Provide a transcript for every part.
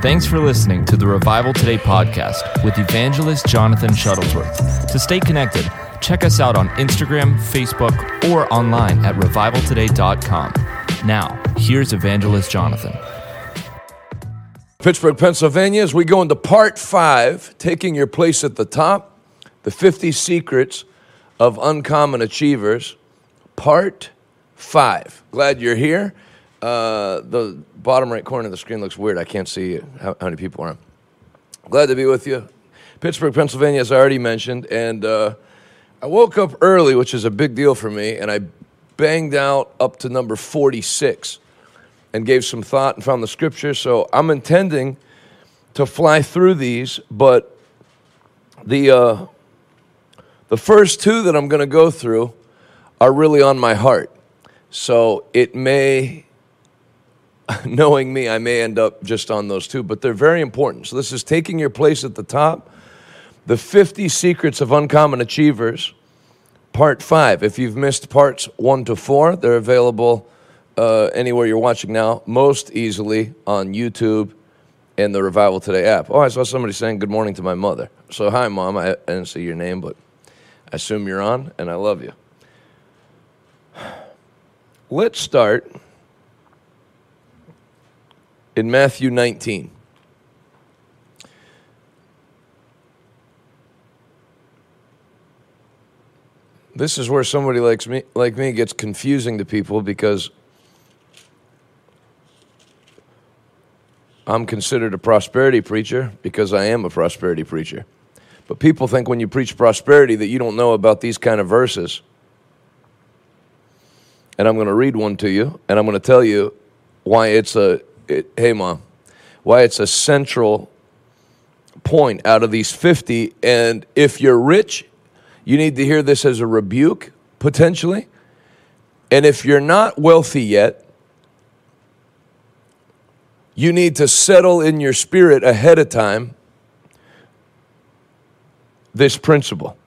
Thanks for listening to the Revival Today podcast with evangelist Jonathan Shuttlesworth. To stay connected, check us out on Instagram, Facebook, or online at revivaltoday.com. Now, here's evangelist Jonathan. Pittsburgh, Pennsylvania, as we go into part 5, taking your place at the top, the 50 secrets of uncommon achievers, part 5. Glad you're here. The bottom right corner of the screen looks weird. I can't see how many people are on. Glad to be with you. Pittsburgh, Pennsylvania, as I already mentioned, and I woke up early, which is a big deal for me, and I banged out up to number 46 and gave some thought and found the scripture. So I'm intending to fly through these, but the first two that I'm going to go through are really on my heart. So it may... knowing me, I may end up just on those two, but they're very important. So this is taking your place at the top, the 50 secrets of uncommon achievers, part 5. If you've missed parts 1 to 4, they're available anywhere you're watching now, most easily on YouTube and the Revival Today app. Oh, I saw somebody saying good morning to my mother. So hi, Mom. I didn't see your name, but I assume you're on, and I love you. Let's start... in Matthew 19. This is where somebody like me gets confusing to people because I'm considered a prosperity preacher because I am a prosperity preacher. But people think when you preach prosperity that you don't know about these kind of verses. And I'm going to read one to you, and I'm going to tell you why it's a central point out of these 50. And if you're rich, you need to hear this as a rebuke, potentially. And if you're not wealthy yet, you need to settle in your spirit ahead of time this principle.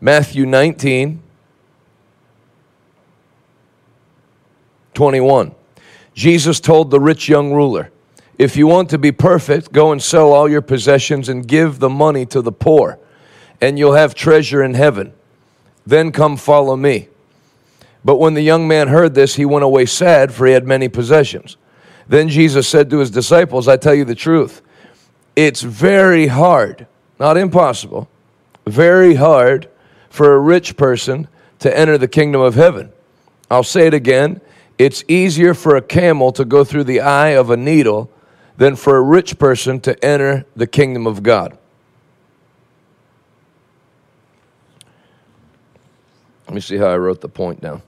Matthew 19:21. Jesus told the rich young ruler, if you want to be perfect, go and sell all your possessions and give the money to the poor, and you'll have treasure in heaven. Then come follow me. But when the young man heard this, he went away sad, for he had many possessions. Then Jesus said to his disciples, I tell you the truth, it's very hard, not impossible, very hard for a rich person to enter the kingdom of heaven. I'll say it again. It's easier for a camel to go through the eye of a needle than for a rich person to enter the kingdom of God. Let me see how I wrote the point down.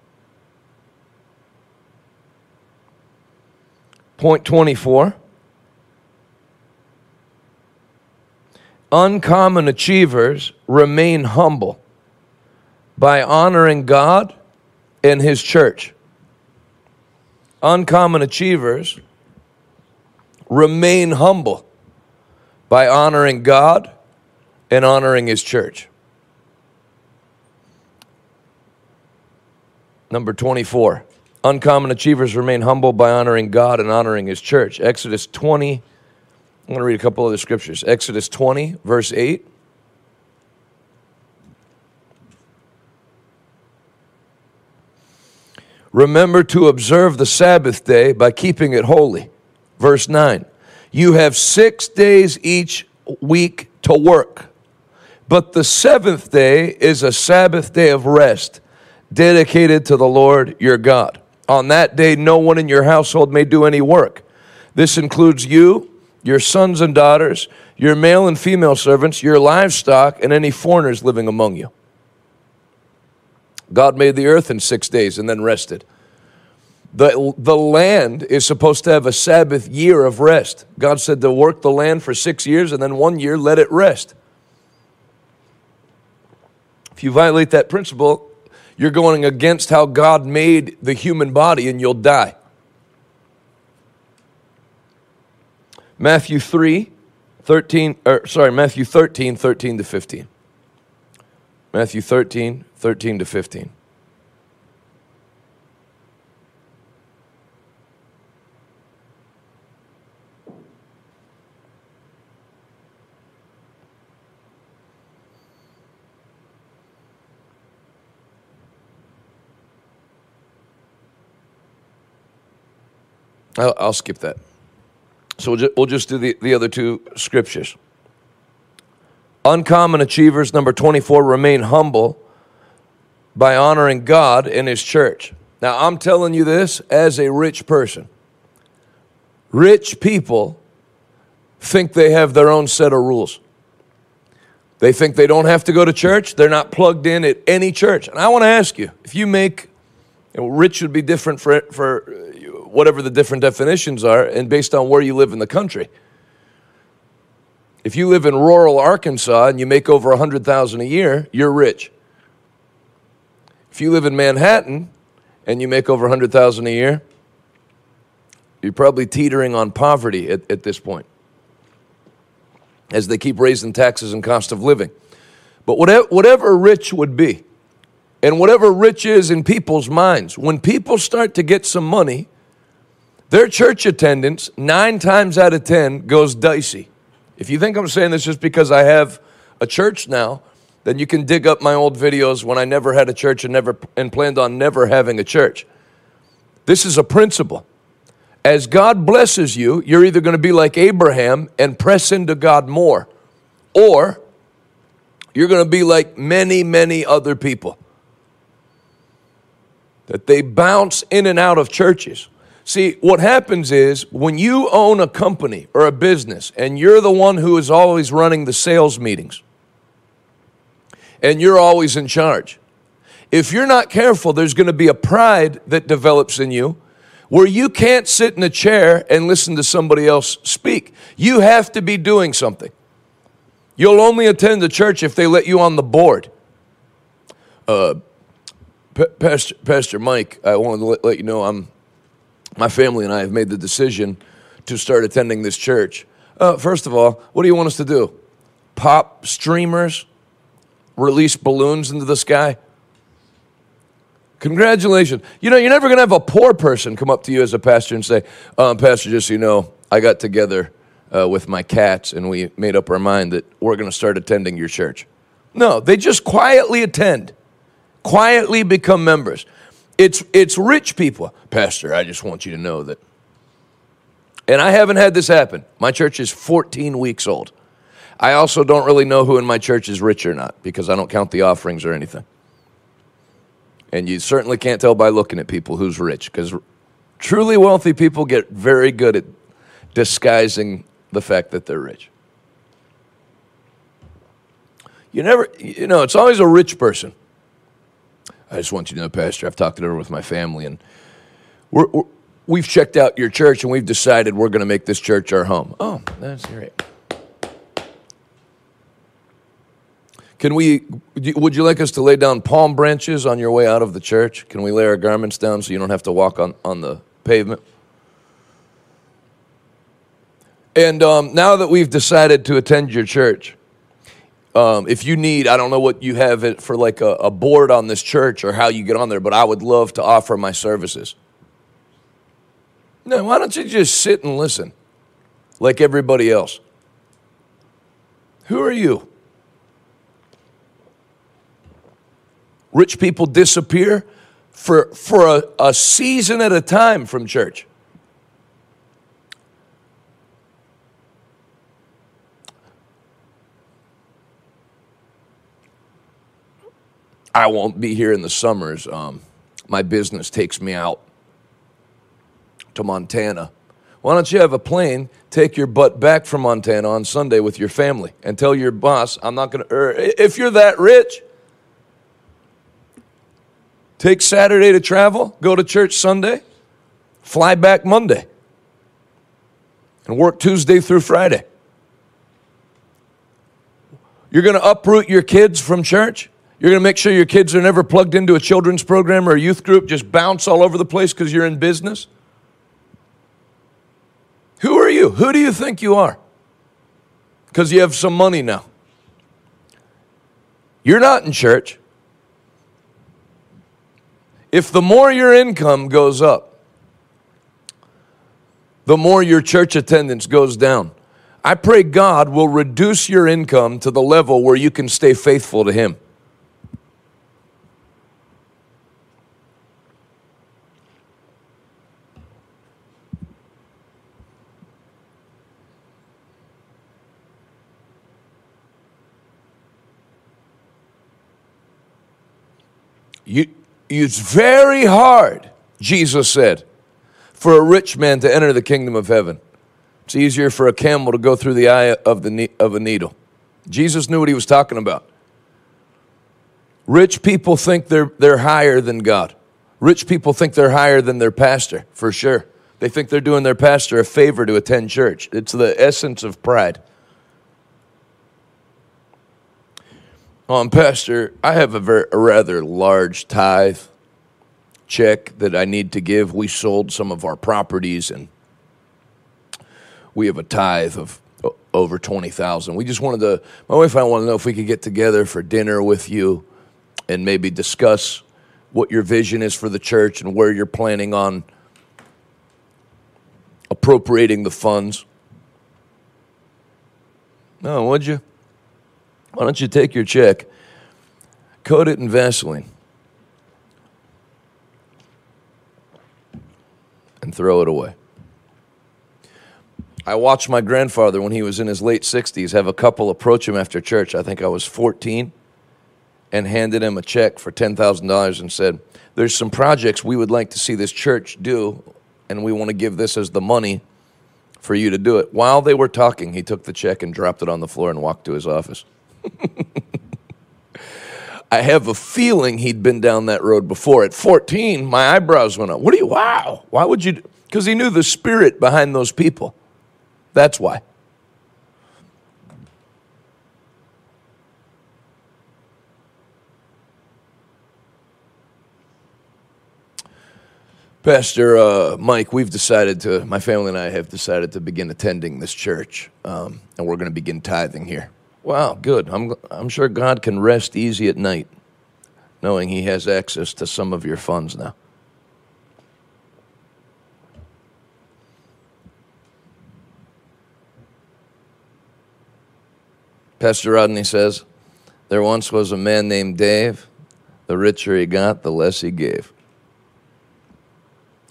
Point 24. Uncommon achievers remain humble by honoring God and His church. Uncommon achievers remain humble by honoring God and honoring His church. Number 24, uncommon achievers remain humble by honoring God and honoring His church. Exodus 20, I'm going to read a couple other scriptures. Exodus 20, verse 8. Remember to observe the Sabbath day by keeping it holy. Verse 9, you have 6 days each week to work, but the seventh day is a Sabbath day of rest dedicated to the Lord your God. On that day, no one in your household may do any work. This includes you, your sons and daughters, your male and female servants, your livestock, and any foreigners living among you. God made the earth in 6 days and then rested. The land is supposed to have a Sabbath year of rest. God said to work the land for 6 years and then 1 year let it rest. If you violate that principle, you're going against how God made the human body and you'll die. Matthew 13, 13 to 15. Matthew 13, 13 to 15. I'll skip that. So we'll just do the other two scriptures. Uncommon achievers, number 24, remain humble by honoring God and His church. Now, I'm telling you this as a rich person. Rich people think they have their own set of rules. They think they don't have to go to church. They're not plugged in at any church. And I want to ask you, if you make, rich would be different for whatever the different definitions are and based on where you live in the country. If you live in rural Arkansas and you make over $100,000 a year, you're rich. If you live in Manhattan and you make over $100,000 a year, you're probably teetering on poverty at this point as they keep raising taxes and cost of living. But whatever rich would be, and whatever rich is in people's minds, when people start to get some money, their church attendance 9 times out of 10 goes dicey. If you think I'm saying this just because I have a church now, then you can dig up my old videos when I never had a church and planned on never having a church. This is a principle. As God blesses you, you're either going to be like Abraham and press into God more, or you're going to be like many, many other people, that they bounce in and out of churches. See, what happens is when you own a company or a business and you're the one who is always running the sales meetings and you're always in charge, if you're not careful, there's going to be a pride that develops in you where you can't sit in a chair and listen to somebody else speak. You have to be doing something. You'll only attend the church if they let you on the board. Pastor Mike, I wanted to let you know my family and I have made the decision to start attending this church. First of all, what do you want us to do? Pop streamers? Release balloons into the sky? Congratulations. You know, you're never going to have a poor person come up to you as a pastor and say, Pastor, just so you know, I got together with my cats and we made up our mind that we're going to start attending your church. No, they just quietly attend. Quietly become members. It's rich people. Pastor, I just want you to know that. And I haven't had this happen. My church is 14 weeks old. I also don't really know who in my church is rich or not because I don't count the offerings or anything. And you certainly can't tell by looking at people who's rich because truly wealthy people get very good at disguising the fact that they're rich. It's always a rich person. I just want you to know, Pastor, I've talked it over with my family, and we've checked out your church, and we've decided we're going to make this church our home. Oh, that's great. Would you like us to lay down palm branches on your way out of the church? Can we lay our garments down so you don't have to walk on the pavement? And now that we've decided to attend your church, if you need, I don't know what you have it for, like a board on this church or how you get on there, but I would love to offer my services. No, why don't you just sit and listen like everybody else? Who are you? Rich people disappear for a season at a time from church. I won't be here in the summers. My business takes me out to Montana. Why don't you have a plane, take your butt back from Montana on Sunday with your family and tell your boss, I'm not going to, if you're that rich, take Saturday to travel, go to church Sunday, fly back Monday, and work Tuesday through Friday. You're going to uproot your kids from church? You're going to make sure your kids are never plugged into a children's program or a youth group, just bounce all over the place because you're in business? Who are you? Who do you think you are? Because you have some money now. You're not in church. If the more your income goes up, the more your church attendance goes down. I pray God will reduce your income to the level where you can stay faithful to Him. It's very hard, Jesus said, for a rich man to enter the kingdom of heaven. It's easier for a camel to go through the eye of a needle. Jesus knew what he was talking about. Rich people think they're higher than God. Rich people think they're higher than their pastor, for sure. They think they're doing their pastor a favor to attend church. It's the essence of pride. Pastor, I have a rather large tithe check that I need to give. We sold some of our properties, and we have a tithe of over $20,000. My wife and I want to know if we could get together for dinner with you and maybe discuss what your vision is for the church and where you're planning on appropriating the funds. No, would you? Why don't you take your check, coat it in Vaseline, and throw it away? I watched my grandfather when he was in his late 60s have a couple approach him after church. I think I was 14, and handed him a check for $10,000 and said, "There's some projects we would like to see this church do, and we want to give this as the money for you to do it." While they were talking, he took the check and dropped it on the floor and walked to his office. I have a feeling he'd been down that road before. At 14, my eyebrows went up. Wow, why would you? Because he knew the spirit behind those people. That's why. Pastor Mike, my family and I have decided to begin attending this church, and we're going to begin tithing here. Wow, good. I'm sure God can rest easy at night knowing he has access to some of your funds now. Pastor Rodney says, "There once was a man named Dave. The richer he got, the less he gave."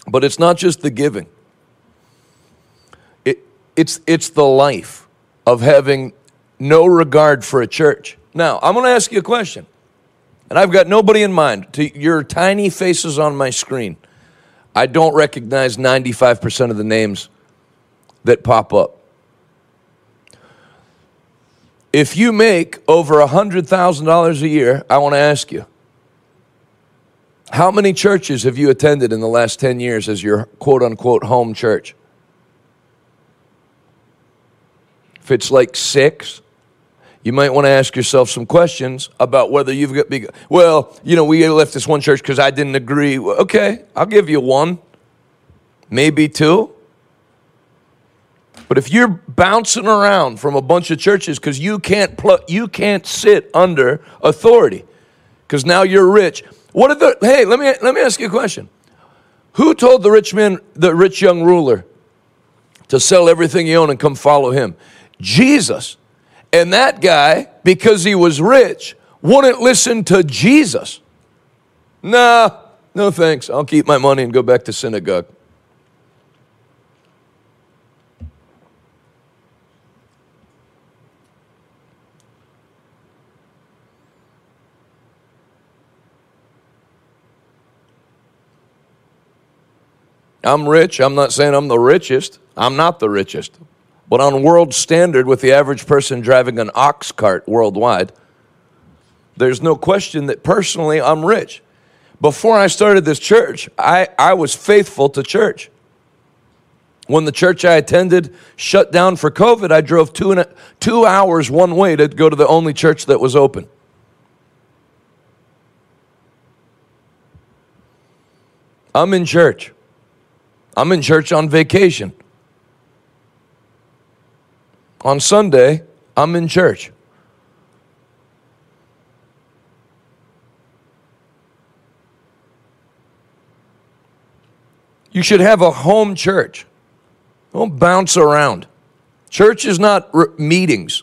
But it's not just the giving. It's the life of having no regard for a church. Now, I'm going to ask you a question, and I've got nobody in mind. To your tiny faces on my screen, I don't recognize 95% of the names that pop up. If you make over $100,000 a year, I want to ask you, how many churches have you attended in the last 10 years as your quote-unquote home church? If it's like 6, you might want to ask yourself some questions about whether you've got big. Well, we left this one church because I didn't agree. Okay, I'll give you 1, maybe 2. But if you're bouncing around from a bunch of churches because you can't sit under authority because now you're rich. Hey, let me ask you a question. Who told the rich young ruler, to sell everything you own and come follow him? Jesus. And that guy, because he was rich, wouldn't listen to Jesus. No thanks. I'll keep my money and go back to synagogue. I'm rich. I'm not saying I'm the richest. I'm not the richest. But on world standard, with the average person driving an ox cart worldwide, there's no question that personally I'm rich. Before I started this church, I was faithful to church. When the church I attended shut down for COVID, I drove 2 hours one way to go to the only church that was open. I'm in church. I'm in church on vacation. On Sunday, I'm in church. You should have a home church. Don't bounce around. Church is not meetings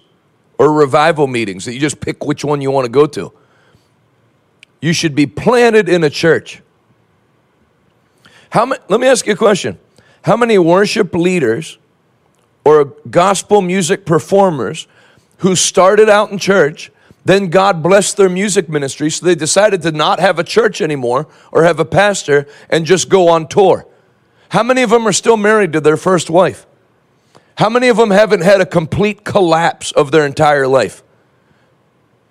or revival meetings that you just pick which one you want to go to. You should be planted in a church. Let me ask you a question. How many worship leaders or gospel music performers who started out in church Then God blessed their music ministry, so they decided to not have a church anymore or have a pastor and just go on tour. How many of them are still married to their first wife? How many of them haven't had a complete collapse of their entire life?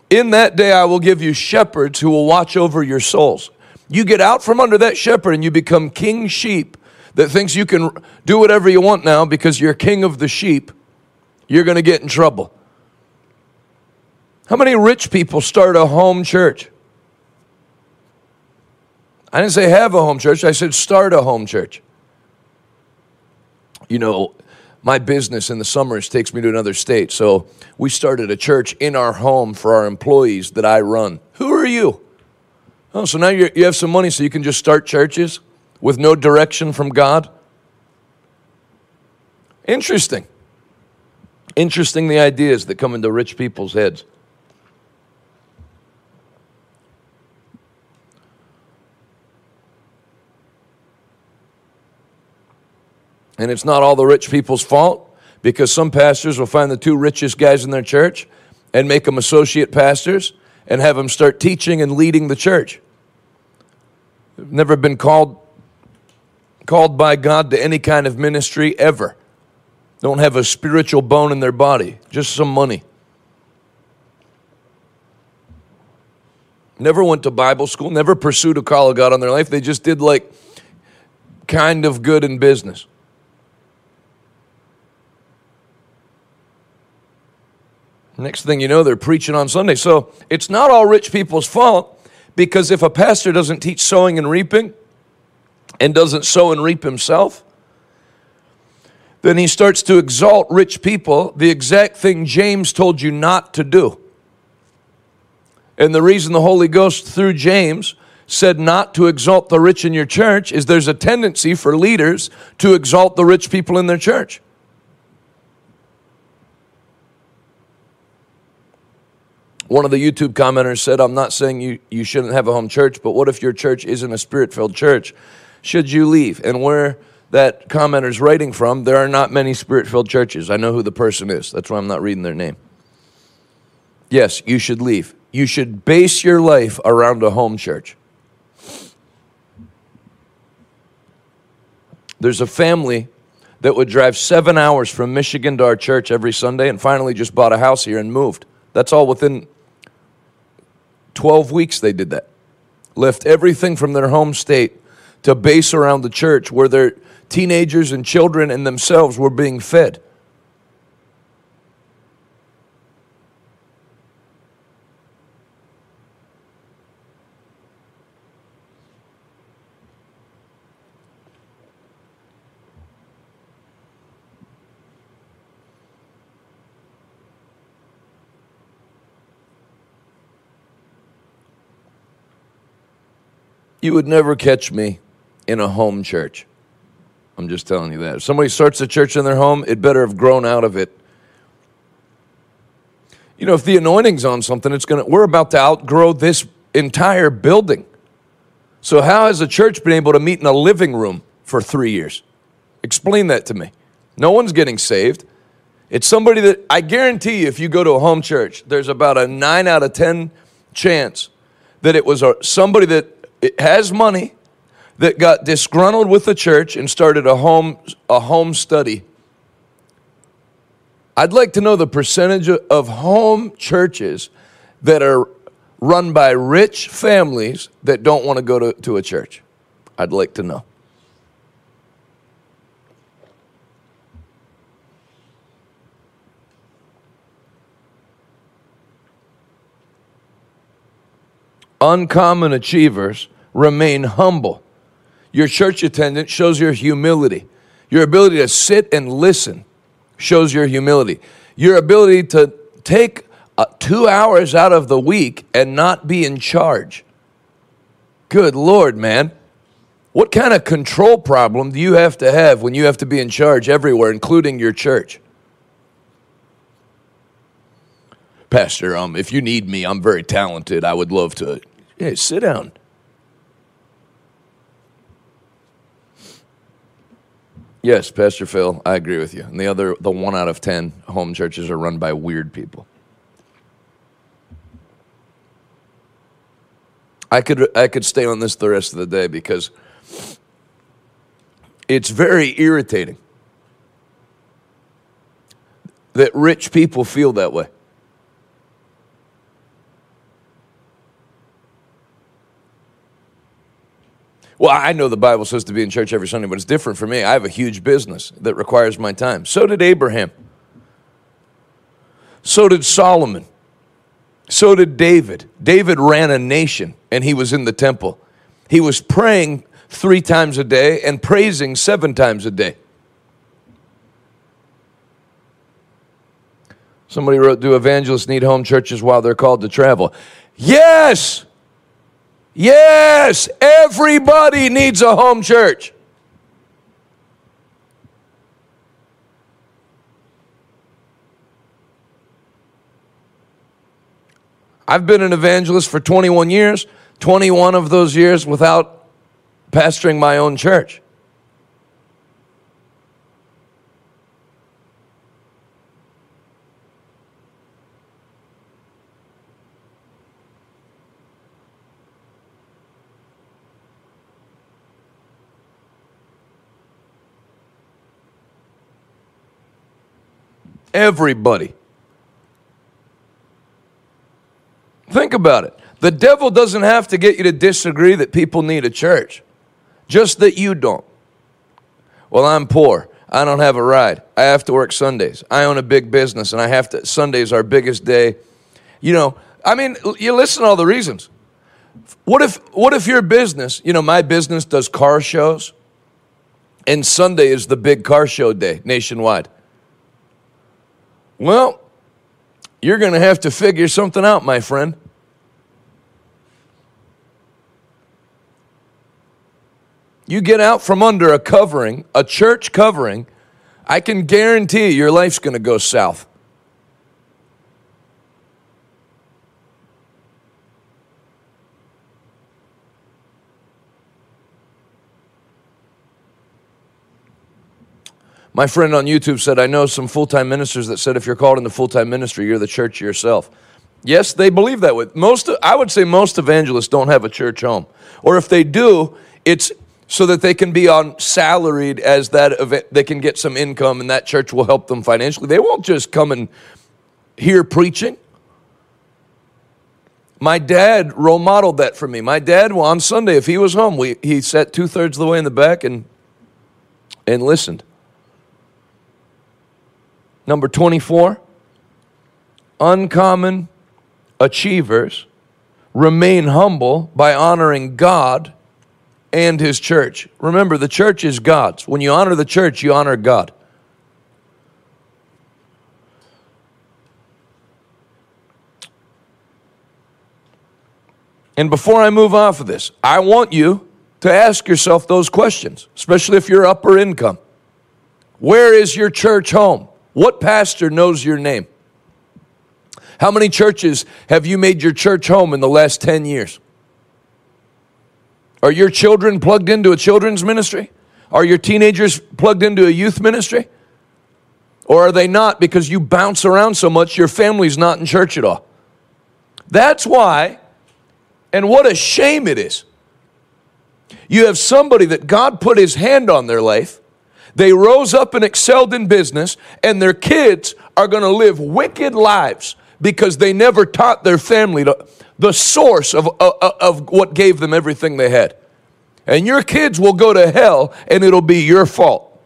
In that day, I will give you shepherds who will watch over your souls. You get out from under that shepherd and you become king sheep that thinks you can do whatever you want now because you're king of the sheep. You're going to get in trouble. How many rich people start a home church? I didn't say have a home church. I said start a home church. You know, my business in the summers takes me to another state. So we started a church in our home for our employees that I run. Who are you? Oh, so now you have some money so you can just start churches with no direction from God? Interesting. Interesting, the ideas that come into rich people's heads. And it's not all the rich people's fault, because some pastors will find the two richest guys in their church and make them associate pastors and have them start teaching and leading the church. They've never been called by God to any kind of ministry ever. Don't have a spiritual bone in their body, just some money. Never went to Bible school, never pursued a call of God on their life. They just did like kind of good in business. Next thing you know, they're preaching on Sunday. So it's not all rich people's fault, because if a pastor doesn't teach sowing and reaping and doesn't sow and reap himself, then he starts to exalt rich people, the exact thing James told you not to do. And the reason the Holy Ghost through James said not to exalt the rich in your church is there's a tendency for leaders to exalt the rich people in their church. One of the YouTube commenters said, I'm not saying you shouldn't have a home church, but what if your church isn't a spirit-filled church? Should you leave? And where that commenter's writing from, there are not many spirit-filled churches. I know who the person is. That's why I'm not reading their name. Yes, you should leave. You should base your life around a home church. There's a family that would drive 7 hours from Michigan to our church every Sunday and finally just bought a house here and moved. That's all within 12 weeks they did that. Left everything from their home state to base around the church where their teenagers and children and themselves were being fed. You would never catch me in a home church. I'm just telling you that. If somebody starts a church in their home, it better have grown out of it. You know, if the anointing's on something, we're about to outgrow this entire building. So how has a church been able to meet in a living room for 3 years? Explain that to me. No one's getting saved. It's somebody that, I guarantee you, if you go to a home church, there's about a 9 out of 10 chance that it was somebody that it has money that got disgruntled with the church and started a home study. I'd like to know the percentage of home churches that are run by rich families that don't want to go to a church. I'd like to know. Uncommon achievers remain humble. Your church attendance shows your humility. Your ability to sit and listen shows your humility. Your ability to take 2 hours out of the week and not be in charge. Good Lord, man. What kind of control problem do you have to have when you have to be in charge everywhere, including your church? Pastor, if you need me, I'm very talented. I would love to. Hey, sit down. Yes, Pastor Phil, I agree with you. And the 1 out of 10 home churches are run by weird people. I could stay on this the rest of the day because it's very irritating that rich people feel that way. Well, I know the Bible says to be in church every Sunday, but it's different for me. I have a huge business that requires my time. So did Abraham. So did Solomon. So did David. David ran a nation, and he was in the temple. He was praying 3 times a day and praising 7 times a day. Somebody wrote, do evangelists need home churches while they're called to travel? Yes! Yes, everybody needs a home church. I've been an evangelist for 21 years, 21 of those years without pastoring my own church. Everybody. Think about it. The devil doesn't have to get you to disagree that people need a church. Just that you don't. Well, I'm poor. I don't have a ride. I have to work Sundays. I own a big business and I have to. Sunday's our biggest day. You know, I mean, you listen to all the reasons. What if your business, you know, my business does car shows and Sunday is the big car show day nationwide. Well, you're going to have to figure something out, my friend. You get out from under a covering, a church covering, I can guarantee your life's going to go south. My friend on YouTube said, I know some full-time ministers that said if you're called into full-time ministry, you're the church yourself. Yes, they believe that. I would say most evangelists don't have a church home. Or if they do, it's so that they can be on salaried as that event. They can get some income and that church will help them financially. They won't just come and hear preaching. My dad role modeled that for me. My dad, well, on Sunday, if he was home, he sat 2/3 of the way in the back and listened. Number 24, uncommon achievers remain humble by honoring God and his church. Remember, the church is God's. When you honor the church, you honor God. And before I move off of this, I want you to ask yourself those questions, especially if you're upper income. Where is your church home? What pastor knows your name? How many churches have you made your church home in the last 10 years? Are your children plugged into a children's ministry? Are your teenagers plugged into a youth ministry? Or are they not because you bounce around so much your family's not in church at all? That's why, and what a shame it is. You have somebody that God put his hand on their life. They rose up and excelled in business, and their kids are going to live wicked lives because they never taught their family the source of what gave them everything they had. And your kids will go to hell, and it'll be your fault.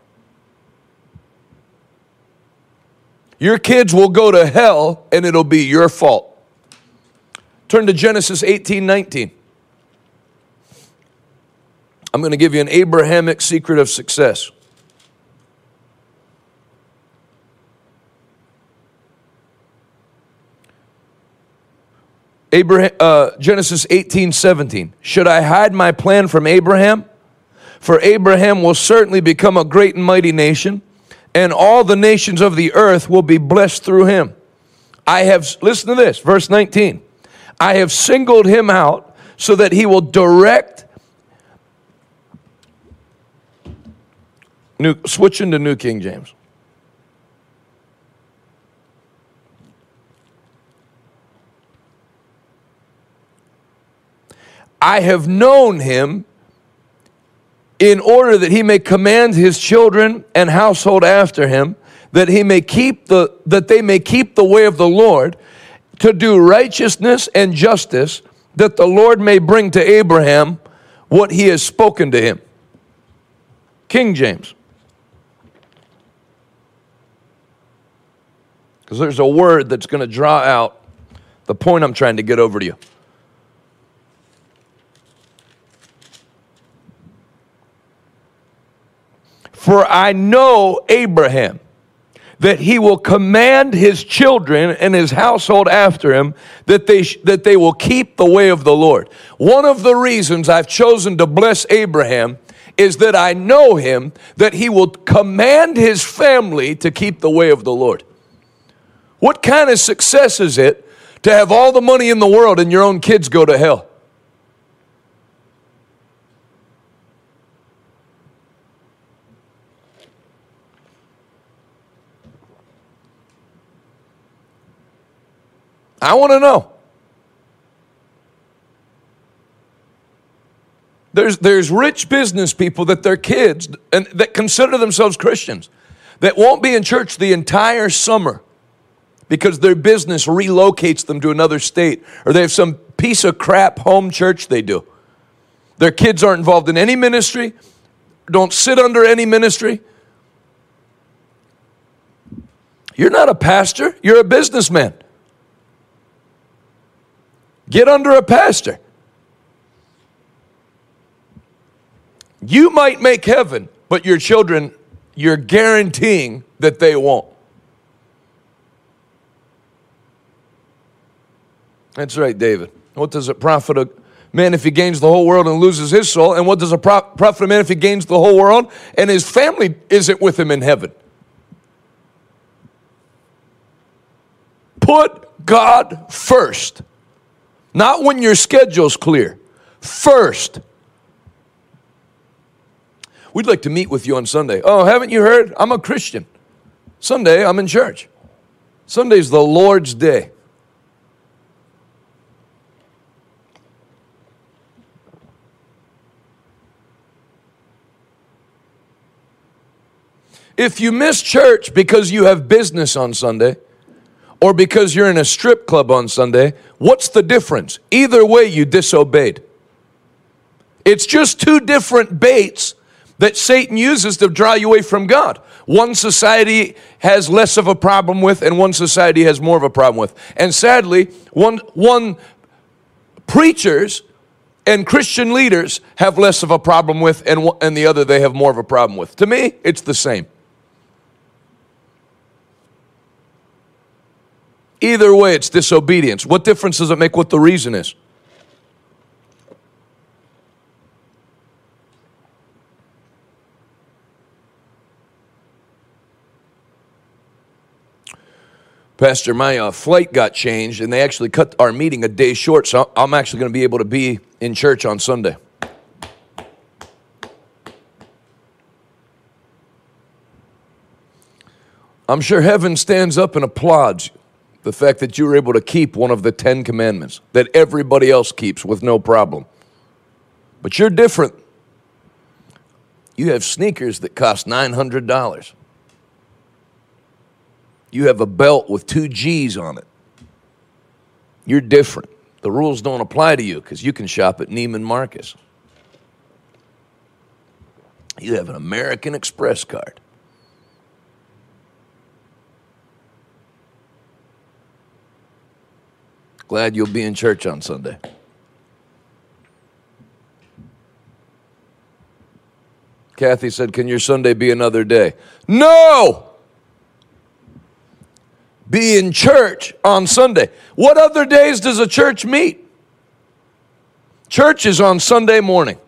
Your kids will go to hell, and it'll be your fault. Turn to Genesis 18:19. I'm going to give you an Abrahamic secret of success. Genesis 18:17. Should I hide my plan from Abraham? For Abraham will certainly become a great and mighty nation, and all the nations of the earth will be blessed through him. Listen to this, verse 19. I have singled him out so that he will direct. Switching to New King James. I have known him, in order that he may command his children and household after him, that he may keep that they may keep the way of the Lord, to do righteousness and justice, that the Lord may bring to Abraham what he has spoken to him. King James. Because there's a word that's going to draw out the point I'm trying to get over to you. For I know Abraham, that he will command his children and his household after him, that they will keep the way of the Lord. One of the reasons I've chosen to bless Abraham is that I know him, that he will command his family to keep the way of the Lord. What kind of success is it to have all the money in the world and your own kids go to hell? I want to know. There's rich business people that their kids, and that consider themselves Christians, that won't be in church the entire summer because their business relocates them to another state, or they have some piece of crap home church they do. Their kids aren't involved in any ministry, don't sit under any ministry. You're not a pastor, you're a businessman. Get under a pastor. You might make heaven, but your children, you're guaranteeing that they won't. That's right, David. What does it profit a man if he gains the whole world and loses his soul? And what does it profit a man if he gains the whole world and his family isn't with him in heaven? Put God first. Not when your schedule's clear. First. We'd like to meet with you on Sunday. Oh, haven't you heard? I'm a Christian. Sunday, I'm in church. Sunday's the Lord's day. If you miss church because you have business on Sunday, or because you're in a strip club on Sunday, what's the difference? Either way, you disobeyed. It's just two different baits that Satan uses to draw you away from God. One society has less of a problem with, and one society has more of a problem with. And sadly, one preachers and Christian leaders have less of a problem with, and the other they have more of a problem with. To me, it's the same. Either way, it's disobedience. What difference does it make what the reason is? Pastor, my flight got changed, and they actually cut our meeting a day short, so I'm actually going to be able to be in church on Sunday. I'm sure heaven stands up and applauds the fact that you were able to keep one of the 10 commandments that everybody else keeps with no problem. But you're different. You have sneakers that cost $900. You have a belt with 2 G's on it. You're different. The rules don't apply to you because you can shop at Neiman Marcus. You have an American Express card. Glad you'll be in church on Sunday. Kathy said, can your Sunday be another day? No! Be in church on Sunday. What other days does a church meet? Church is on Sunday morning.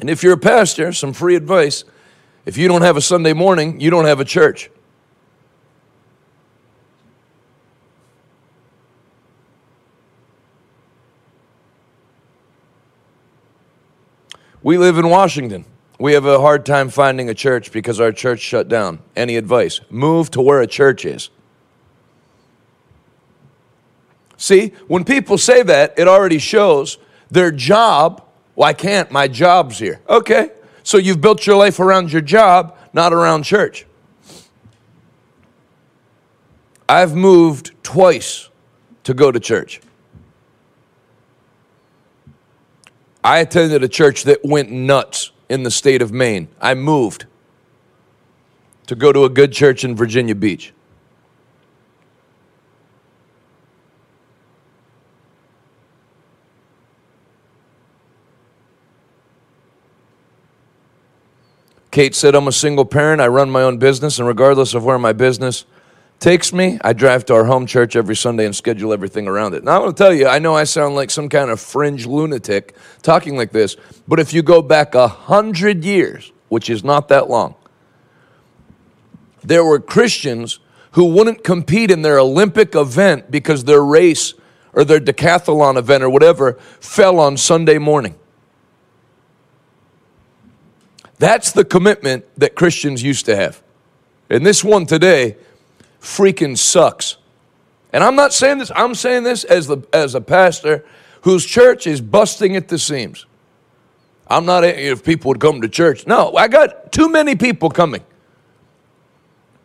And if you're a pastor, some free advice, if you don't have a Sunday morning, you don't have a church. We live in Washington. We have a hard time finding a church because our church shut down. Any advice? Move to where a church is. See, when people say that, it already shows their job. Well, I can't. My job's here. Okay. So you've built your life around your job, not around church. I've moved twice to go to church. I attended a church that went nuts in the state of Maine. I moved to go to a good church in Virginia Beach. Kate said, I'm a single parent. I run my own business, and regardless of where my business takes me, I drive to our home church every Sunday and schedule everything around it. Now, I want to tell you, I know I sound like some kind of fringe lunatic talking like this, but if you go back 100 years, which is not that long, there were Christians who wouldn't compete in their Olympic event because their race or their decathlon event or whatever fell on Sunday morning. That's the commitment that Christians used to have. And this one today freaking sucks. And I'm not saying this, I'm saying this as a pastor whose church is busting at the seams. I'm not, if people would come to church. No, I got too many people coming.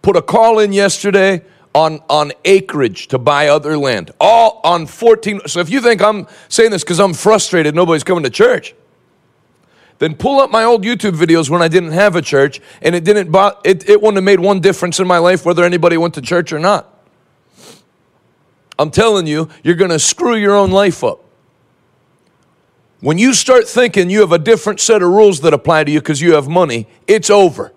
Put a call in yesterday on acreage to buy other land. All on 14. So if you think I'm saying this because I'm frustrated, nobody's coming to church, then pull up my old YouTube videos when I didn't have a church, and it wouldn't have made one difference in my life whether anybody went to church or not. I'm telling you, you're going to screw your own life up. When you start thinking you have a different set of rules that apply to you because you have money, it's over.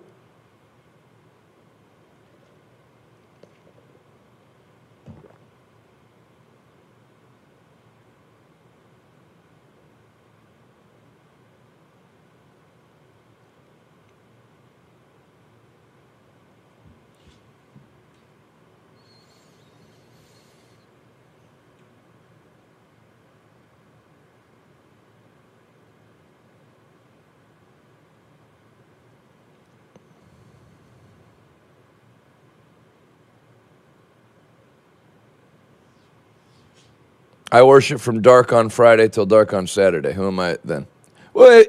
I worship from dark on Friday till dark on Saturday. Who am I then? Well,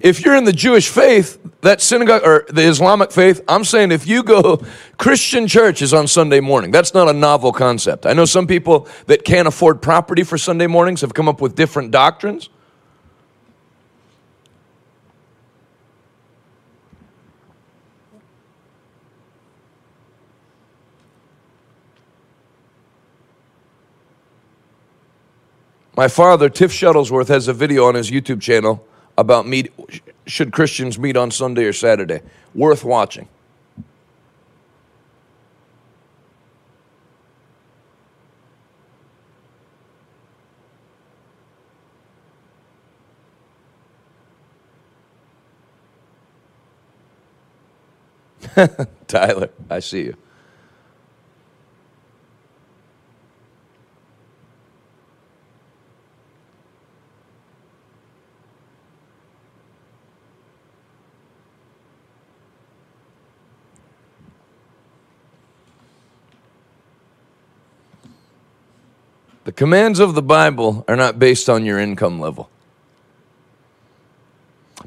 if you're in the Jewish faith, that synagogue, or the Islamic faith, I'm saying if you go, Christian church is on Sunday morning. That's not a novel concept. I know some people that can't afford property for Sunday mornings have come up with different doctrines. My father, Tiff Shuttlesworth, has a video on his YouTube channel about should Christians meet on Sunday or Saturday. Worth watching. Tyler, I see you. The commands of the Bible are not based on your income level.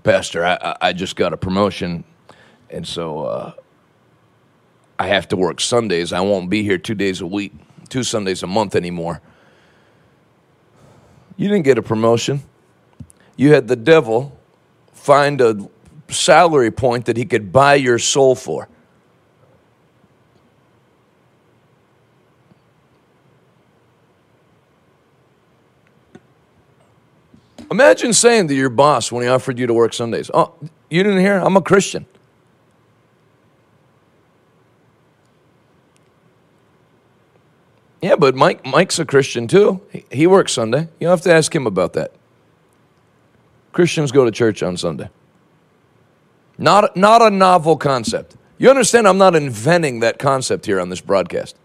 Pastor, I just got a promotion, and so I have to work Sundays. I won't be here 2 days a week, 2 Sundays a month anymore. You didn't get a promotion. You had the devil find a salary point that he could buy your soul for. Imagine saying to your boss when he offered you to work Sundays, oh, you didn't hear? I'm a Christian. Yeah, but Mike's a Christian too. He works Sunday. You have to ask him about that. Christians go to church on Sunday. Not a novel concept. You understand I'm not inventing that concept here on this broadcast.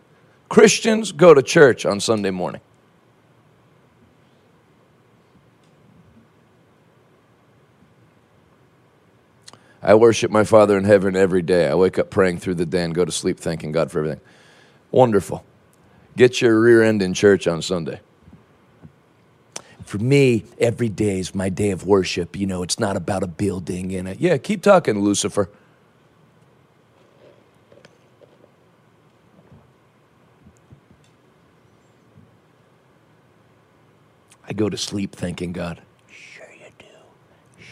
Christians go to church on Sunday morning. I worship my Father in heaven every day. I wake up praying through the day and go to sleep thanking God for everything. Wonderful. Get your rear end in church on Sunday. For me, every day is my day of worship. You know, it's not about a building in it. Yeah, keep talking, Lucifer. I go to sleep thanking God. Sure you do.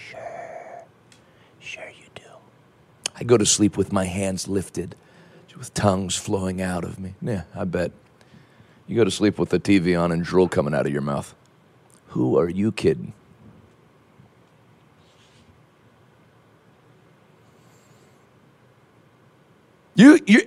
Sure you do. I go to sleep with my hands lifted, with tongues flowing out of me. Yeah, I bet. You go to sleep with the TV on and drool coming out of your mouth. Who are you kidding?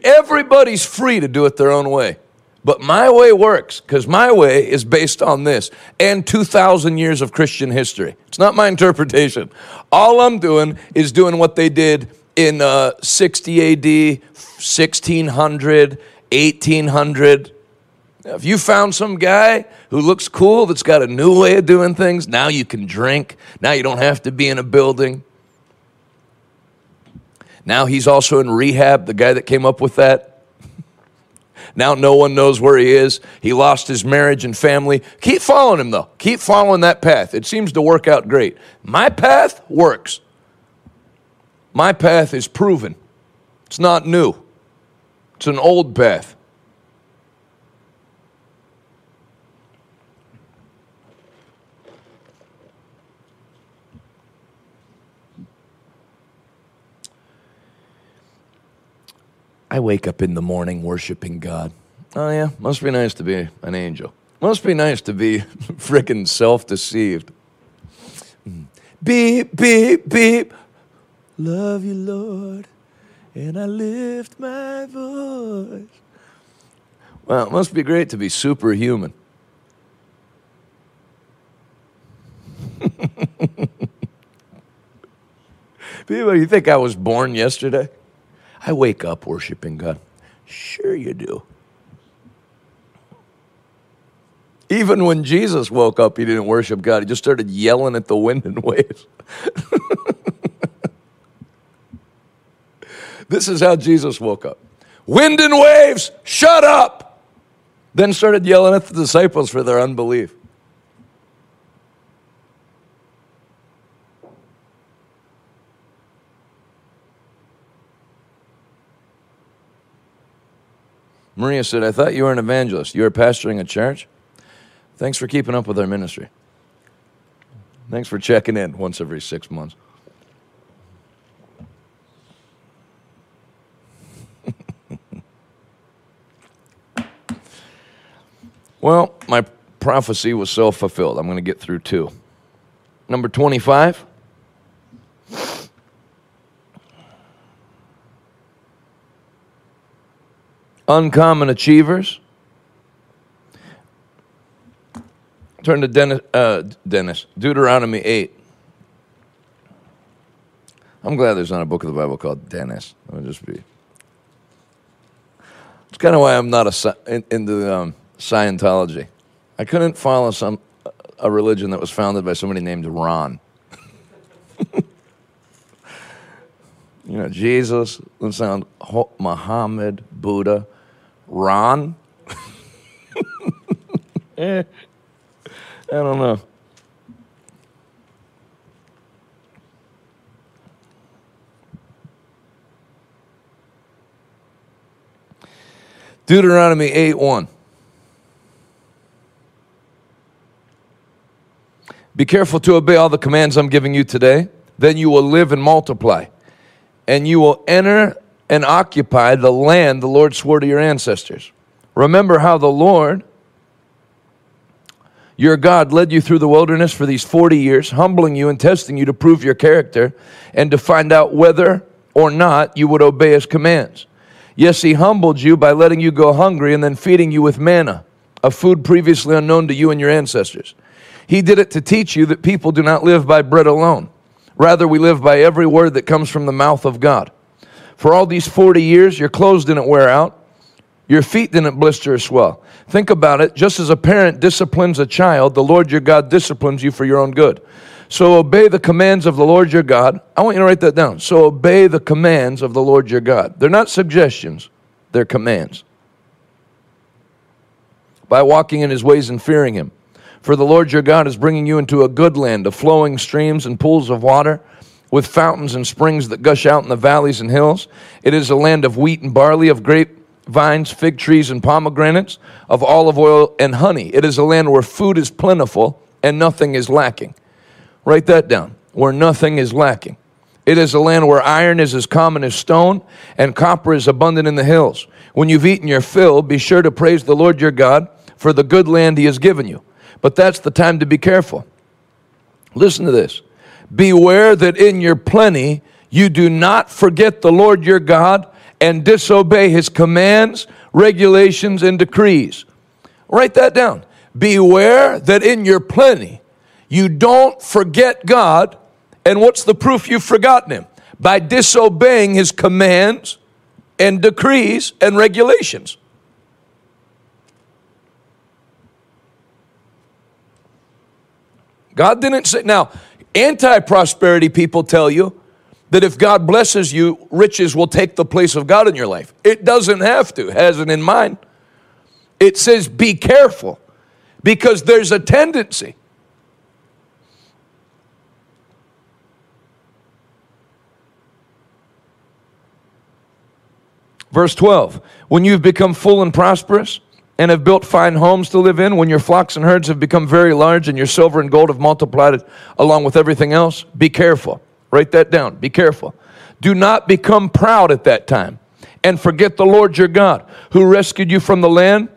Everybody's free to do it their own way. But my way works, because my way is based on this and 2,000 years of Christian history. It's not my interpretation. All I'm doing is doing what they did in 60 A.D., 1600, 1800. Now, if you found some guy who looks cool that's got a new way of doing things, now you can drink. Now you don't have to be in a building. Now he's also in rehab, the guy that came up with that. Now no one knows where he is. He lost his marriage and family. Keep following him, though. Keep following that path. It seems to work out great. My path works. My path is proven. It's not new. It's an old path. I wake up in the morning worshiping God. Oh, yeah, must be nice to be an angel. Must be nice to be frickin' self-deceived. Beep, beep, beep. Love you, Lord, and I lift my voice. Well, it must be great to be superhuman. People, you think I was born yesterday? I wake up worshiping God. Sure you do. Even when Jesus woke up, he didn't worship God. He just started yelling at the wind and waves. This is how Jesus woke up. Wind and waves, shut up! Then started yelling at the disciples for their unbelief. Maria said, I thought you were an evangelist. You were pastoring a church? Thanks for keeping up with our ministry. Thanks for checking in once every 6 months. Well, my prophecy was self-fulfilled. I'm going to get through two. Number 25. Uncommon achievers. Turn to Deuteronomy 8. I'm glad there's not a book of the Bible called Dennis. I'll just be. It's kind of why I'm not into Scientology. I couldn't follow a religion that was founded by somebody named Ron. You know, Jesus, that sound Muhammad, Buddha, Ron. I don't know. Deuteronomy 8:1. Be careful to obey all the commands I'm giving you today. Then you will live and multiply. And you will enter and occupy the land the Lord swore to your ancestors. Remember how the Lord, your God, led you through the wilderness for these 40 years, humbling you and testing you to prove your character and to find out whether or not you would obey his commands. Yes, he humbled you by letting you go hungry and then feeding you with manna, a food previously unknown to you and your ancestors. He did it to teach you that people do not live by bread alone. Rather, we live by every word that comes from the mouth of God. For all these 40 years, your clothes didn't wear out. Your feet didn't blister or swell. Think about it. Just as a parent disciplines a child, the Lord your God disciplines you for your own good. So obey the commands of the Lord your God. I want you to write that down. So obey the commands of the Lord your God. They're not suggestions. They're commands. by walking in his ways and fearing him. For the Lord your God is bringing you into a good land of flowing streams and pools of water, with fountains and springs that gush out in the valleys and hills. It is a land of wheat and barley, of grapevines, fig trees, and pomegranates, of olive oil and honey. It is a land where food is plentiful and nothing is lacking. Write that down, where nothing is lacking. It is a land where iron is as common as stone, and copper is abundant in the hills. When you've eaten your fill, be sure to praise the Lord your God for the good land he has given you. But that's the time to be careful. Listen to this. Beware that in your plenty you do not forget the Lord your God and disobey his commands, regulations, and decrees. Write that down. Beware that in your plenty you don't forget God. And what's the proof you've forgotten him? By disobeying his commands and decrees and regulations. God didn't say. Now, anti-prosperity people tell you that if God blesses you, riches will take the place of God in your life. It doesn't have to. It hasn't in mind. It says be careful, because there's a tendency. Verse 12, when you've become full and prosperous and have built fine homes to live in, when your flocks and herds have become very large and your silver and gold have multiplied along with everything else, be careful. Write that down. Be careful. Do not become proud at that time and forget the Lord your God, who rescued you from the land,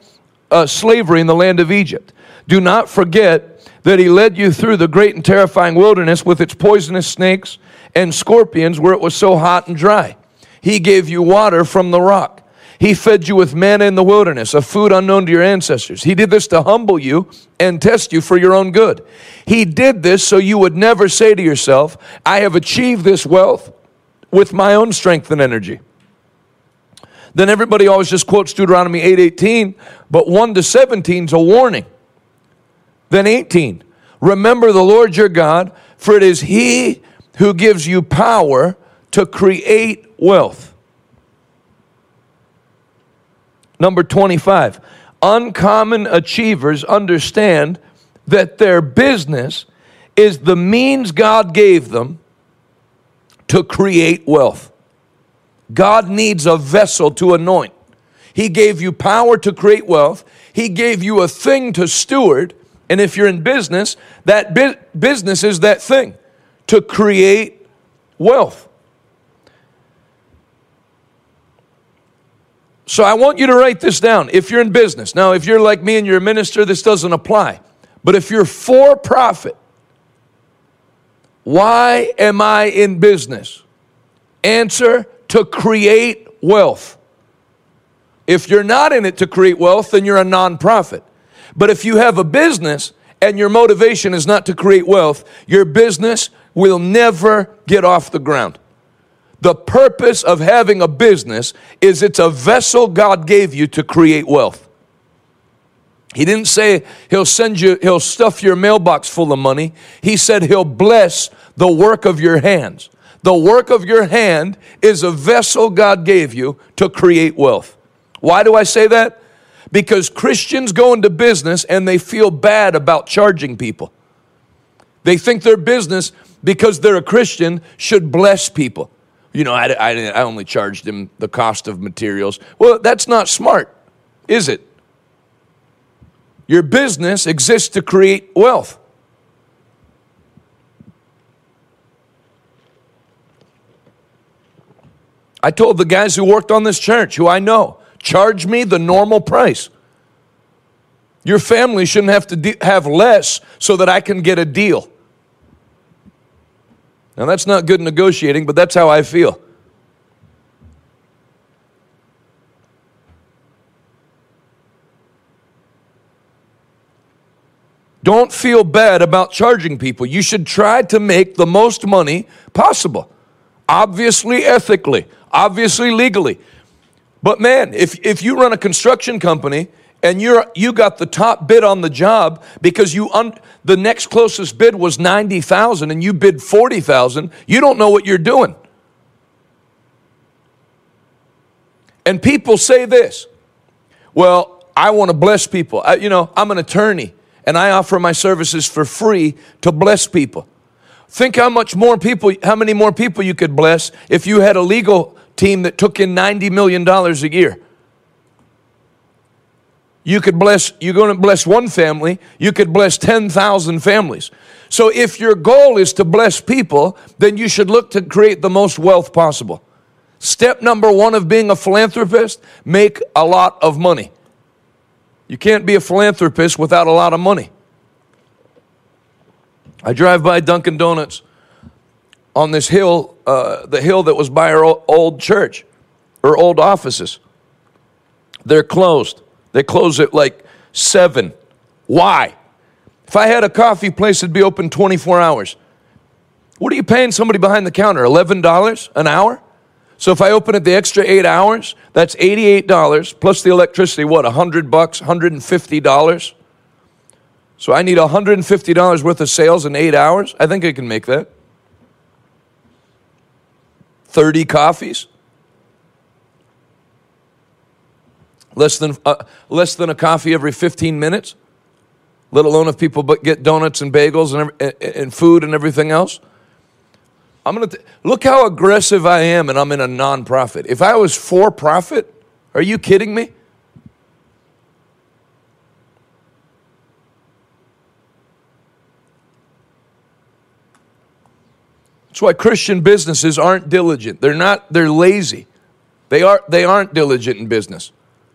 slavery in the land of Egypt. Do not forget that he led you through the great and terrifying wilderness with its poisonous snakes and scorpions, where it was so hot and dry. He gave you water from the rock. He fed you with manna in the wilderness, a food unknown to your ancestors. He did this to humble you and test you for your own good. He did this so you would never say to yourself, I have achieved this wealth with my own strength and energy. Then everybody always just quotes Deuteronomy 8:18, but 1 to 17 is a warning. Then 18, remember the Lord your God, for it is he who gives you power to create wealth. Number 25, uncommon achievers understand that their business is the means God gave them to create wealth. God needs a vessel to anoint. He gave you power to create wealth. He gave you a thing to steward. And if you're in business, that business is that thing to create wealth. So I want you to write this down. If you're in business, now if you're like me and you're a minister, this doesn't apply. But if you're for profit, why am I in business? Answer, to create wealth. If you're not in it to create wealth, then you're a nonprofit. But if you have a business and your motivation is not to create wealth, your business will never get off the ground. The purpose of having a business is it's a vessel God gave you to create wealth. He didn't say he'll send you, he'll stuff your mailbox full of money. He said he'll bless the work of your hands. The work of your hand is a vessel God gave you to create wealth. Why do I say that? Because Christians go into business and they feel bad about charging people. They think their business, because they're a Christian, should bless people. You know, I only charged him the cost of materials. Well, that's not smart, is it? Your business exists to create wealth. I told the guys who worked on this church, who I know, charge me the normal price. Your family shouldn't have to have less so that I can get a deal. Now, that's not good negotiating, but that's how I feel. Don't feel bad about charging people. You should try to make the most money possible. Obviously, ethically. Obviously, legally. But man, if you run a construction company and you got the top bid on the job because the next closest bid was $90,000 and you bid $40,000. You don't know what you're doing. And people say this, well, I want to bless people. I'm an attorney, and I offer my services for free to bless people. Think how many more people you could bless if you had a legal team that took in $90 million a year. You're going to bless one family, you could bless 10,000 families. So if your goal is to bless people, then you should look to create the most wealth possible. Step number one of being a philanthropist, make a lot of money. You can't be a philanthropist without a lot of money. I drive by Dunkin' Donuts on this hill, the hill that was by our old church, or old offices. They're closed. They close at like 7. Why? If I had a coffee place, it'd be open 24 hours. What are you paying somebody behind the counter, $11 an hour? So if I open it the extra 8 hours, that's $88, plus the electricity, what, $100, $150? So I need $150 worth of sales in 8 hours? I think I can make that. 30 coffees? Less than a coffee every 15 minutes, let alone if people get donuts and bagels and food and everything else. I'm gonna look how aggressive I am, and I'm in a nonprofit. If I was for profit, are you kidding me? That's why Christian businesses aren't diligent. They're lazy. They aren't diligent in business.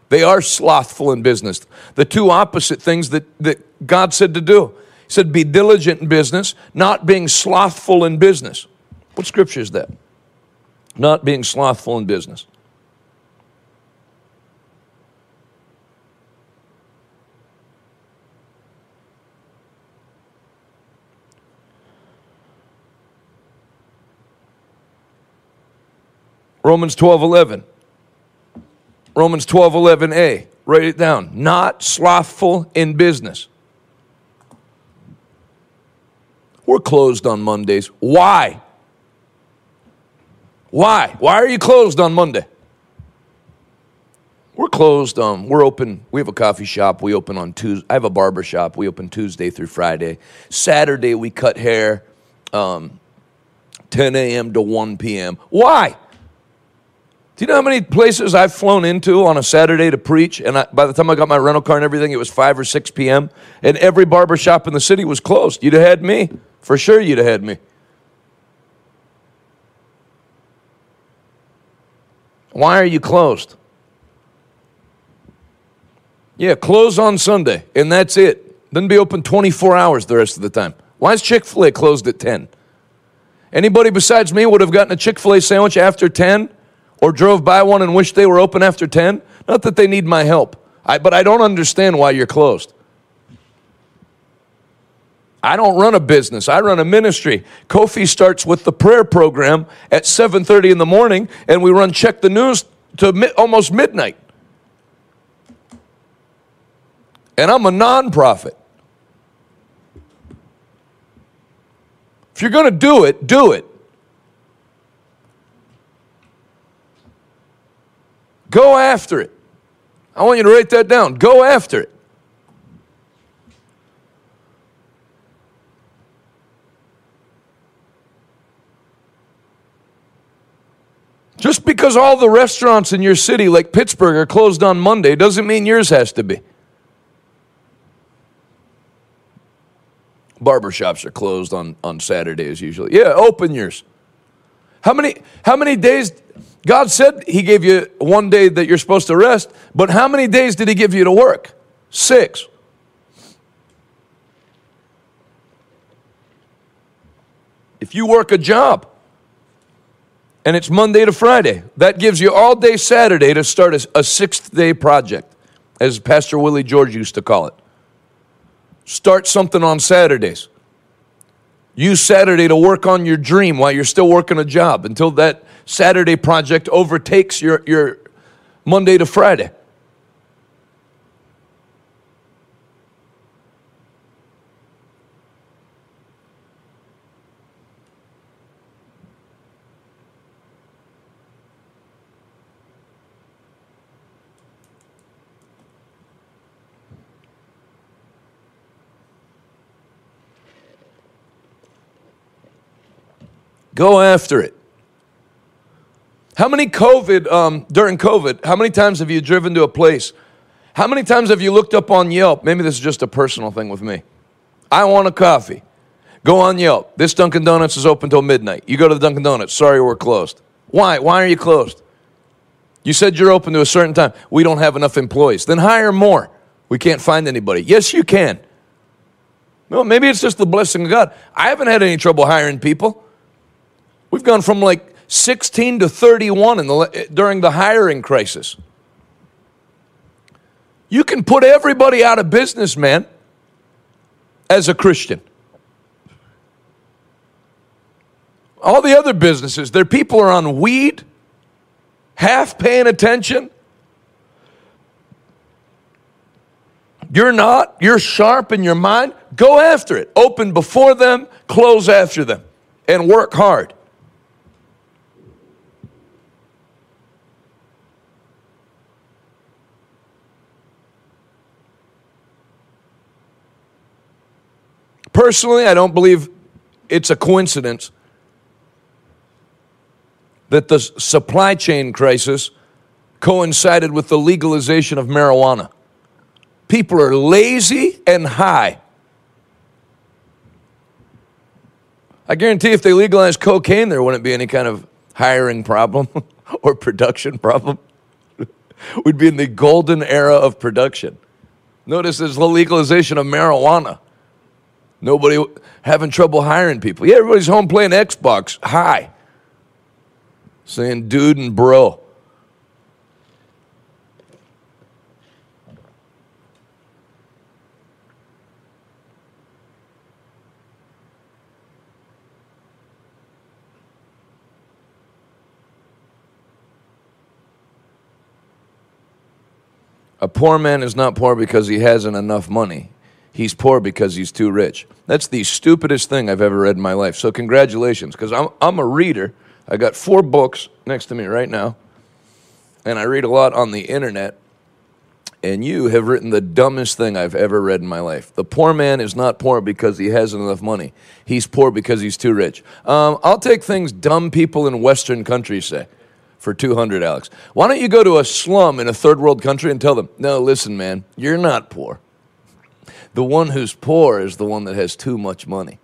They are slothful in business. The two opposite things that God said to do. He said, be diligent in business, not being slothful in business. What scripture is that? Not being slothful in business. Romans 12:11a. Write it down. Not slothful in business. We're closed on Mondays. Why? Why? Why are you closed on Monday? We're closed. We're open. We have a coffee shop. We open on Tuesday. I have a barber shop. We open Tuesday through Friday. Saturday we cut hair, 10 a.m. to 1 p.m. Why? Do you know how many places I've flown into on a Saturday to preach, and by the time I got my rental car and everything, it was 5 or 6 p.m., and every barber shop in the city was closed. You'd have had me. For sure you'd have had me. Why are you closed? Yeah, close on Sunday, and that's it. Then be open 24 hours the rest of the time. Why is Chick-fil-A closed at 10? Anybody besides me would have gotten a Chick-fil-A sandwich after 10? Or drove by one and wished they were open after 10? Not that they need my help. But I don't understand why you're closed. I don't run a business. I run a ministry. Kofi starts with the prayer program at 7:30 in the morning, and we run Check the News to almost midnight. And I'm a nonprofit. If you're going to do it, do it. Go after it. I want you to write that down. Go after it. Just because all the restaurants in your city, like Pittsburgh, are closed on Monday doesn't mean yours has to be. Barbershops are closed on Saturdays usually. Yeah, open yours. How many days... God said he gave you one day that you're supposed to rest, but how many days did he give you to work? 6. If you work a job and it's Monday to Friday, that gives you all day Saturday to start a 6th-day project, as Pastor Willie George used to call it. Start something on Saturdays. Use Saturday to work on your dream while you're still working a job until that Saturday project overtakes your Monday to Friday. Go after it. How many during COVID, how many times have you driven to a place? How many times have you looked up on Yelp? Maybe this is just a personal thing with me. I want a coffee. Go on Yelp. This Dunkin' Donuts is open till midnight. You go to the Dunkin' Donuts. Sorry, we're closed. Why? Why are you closed? You said you're open to a certain time. We don't have enough employees. Then hire more. We can't find anybody. Yes, you can. No, maybe it's just the blessing of God. I haven't had any trouble hiring people. We've gone from like 16 to 31 during the hiring crisis. You can put everybody out of business, man, as a Christian. All the other businesses, their people are on weed, half paying attention. You're not. You're sharp in your mind. Go after it. Open before them, close after them, and work hard. Personally, I don't believe it's a coincidence that the supply chain crisis coincided with the legalization of marijuana. People are lazy and high. I guarantee if they legalized cocaine, there wouldn't be any kind of hiring problem or production problem. We'd be in the golden era of production. Notice there's the legalization of marijuana. Nobody having trouble hiring people. Yeah, everybody's home playing Xbox. Hi. Saying dude and bro. A poor man is not poor because he hasn't enough money. He's poor because he's too rich. That's the stupidest thing I've ever read in my life. So congratulations, because I'm a reader. I got 4 books next to me right now, and I read a lot on the internet, and you have written the dumbest thing I've ever read in my life. The poor man is not poor because he hasn't enough money. He's poor because he's too rich. I'll take things dumb people in Western countries say for $200, Alex. Why don't you go to a slum in a third world country and tell them, no, listen, man, you're not poor. The one who's poor is the one that has too much money.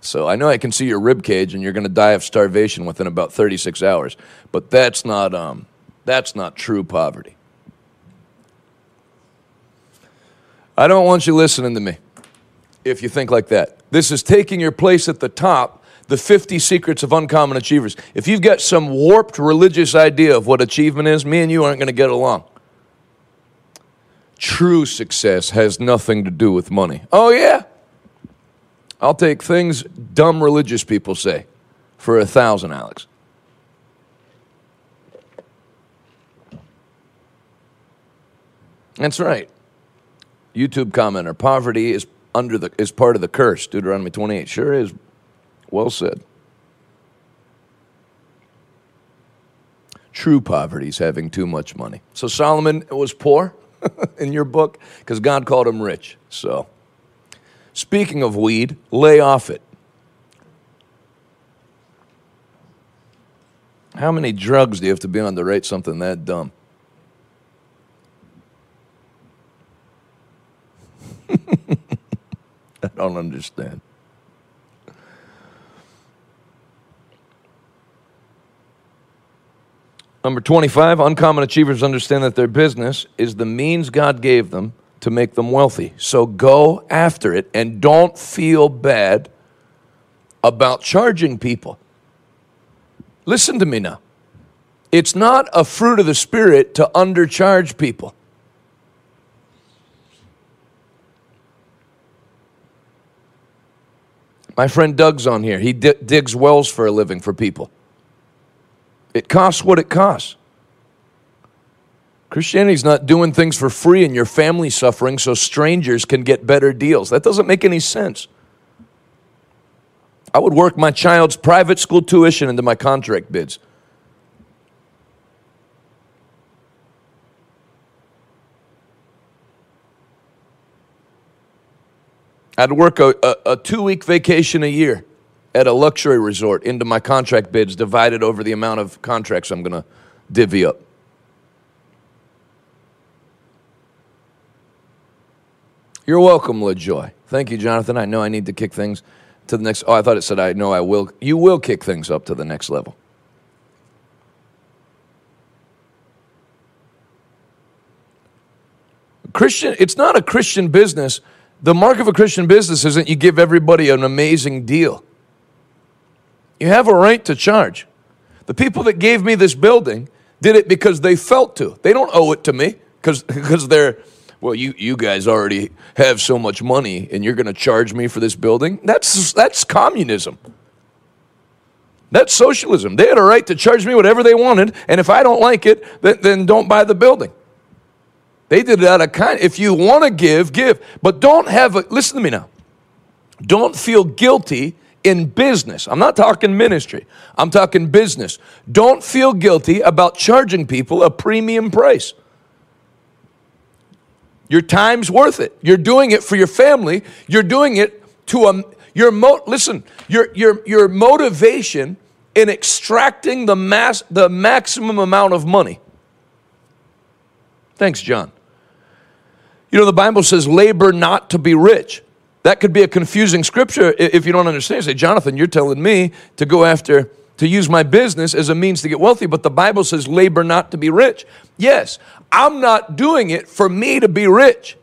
So I know I can see your rib cage, and you're going to die of starvation within about 36 hours. But that's not true poverty. I don't want you listening to me if you think like that. This is taking your place at the top, the 50 secrets of uncommon achievers. If you've got some warped religious idea of what achievement is, me and you aren't going to get along. True success has nothing to do with money. Oh, yeah. I'll take things dumb religious people say for $1,000, Alex. That's right. YouTube commenter, poverty is part of the curse. Deuteronomy 28. Sure is. Well said. True poverty is having too much money. So Solomon was poor. In your book, because God called him rich. So, speaking of weed, lay off it. How many drugs do you have to be on to write something that dumb? I don't understand. Number 25, uncommon achievers understand that their business is the means God gave them to make them wealthy. So go after it and don't feel bad about charging people. Listen to me now. It's not a fruit of the Spirit to undercharge people. My friend Doug's on here. He digs wells for a living for people. It costs what it costs. Christianity's not doing things for free and your family's suffering so strangers can get better deals. That doesn't make any sense. I would work my child's private school tuition into my contract bids. I'd work a 2-week vacation a year at a luxury resort into my contract bids divided over the amount of contracts I'm going to divvy up. You're welcome, LaJoy. Thank you, Jonathan. I know I need to kick things to the next... Oh, I thought it said I know I will... You will kick things up to the next level. Christian, it's not a Christian business. The mark of a Christian business isn't you give everybody an amazing deal. You have a right to charge. The people that gave me this building did it because they felt to. They don't owe it to me because they're... Well, you guys already have so much money, and you're going to charge me for this building? That's communism. That's socialism. They had a right to charge me whatever they wanted, and if I don't like it, then don't buy the building. They did it out of kind. If you want to give, give. But don't have a... Listen to me now. Don't feel guilty in business. I'm not talking ministry. I'm talking business. Don't feel guilty about charging people a premium price. Your time's worth it. You're doing it for your family. You're doing it to your motivation in extracting the maximum amount of money. Thanks, John. You know, the Bible says labor not to be rich. That could be a confusing scripture if you don't understand. Say, Jonathan, you're telling me to go after to use my business as a means to get wealthy, but the Bible says labor not to be rich. Yes, I'm not doing it for me to be rich.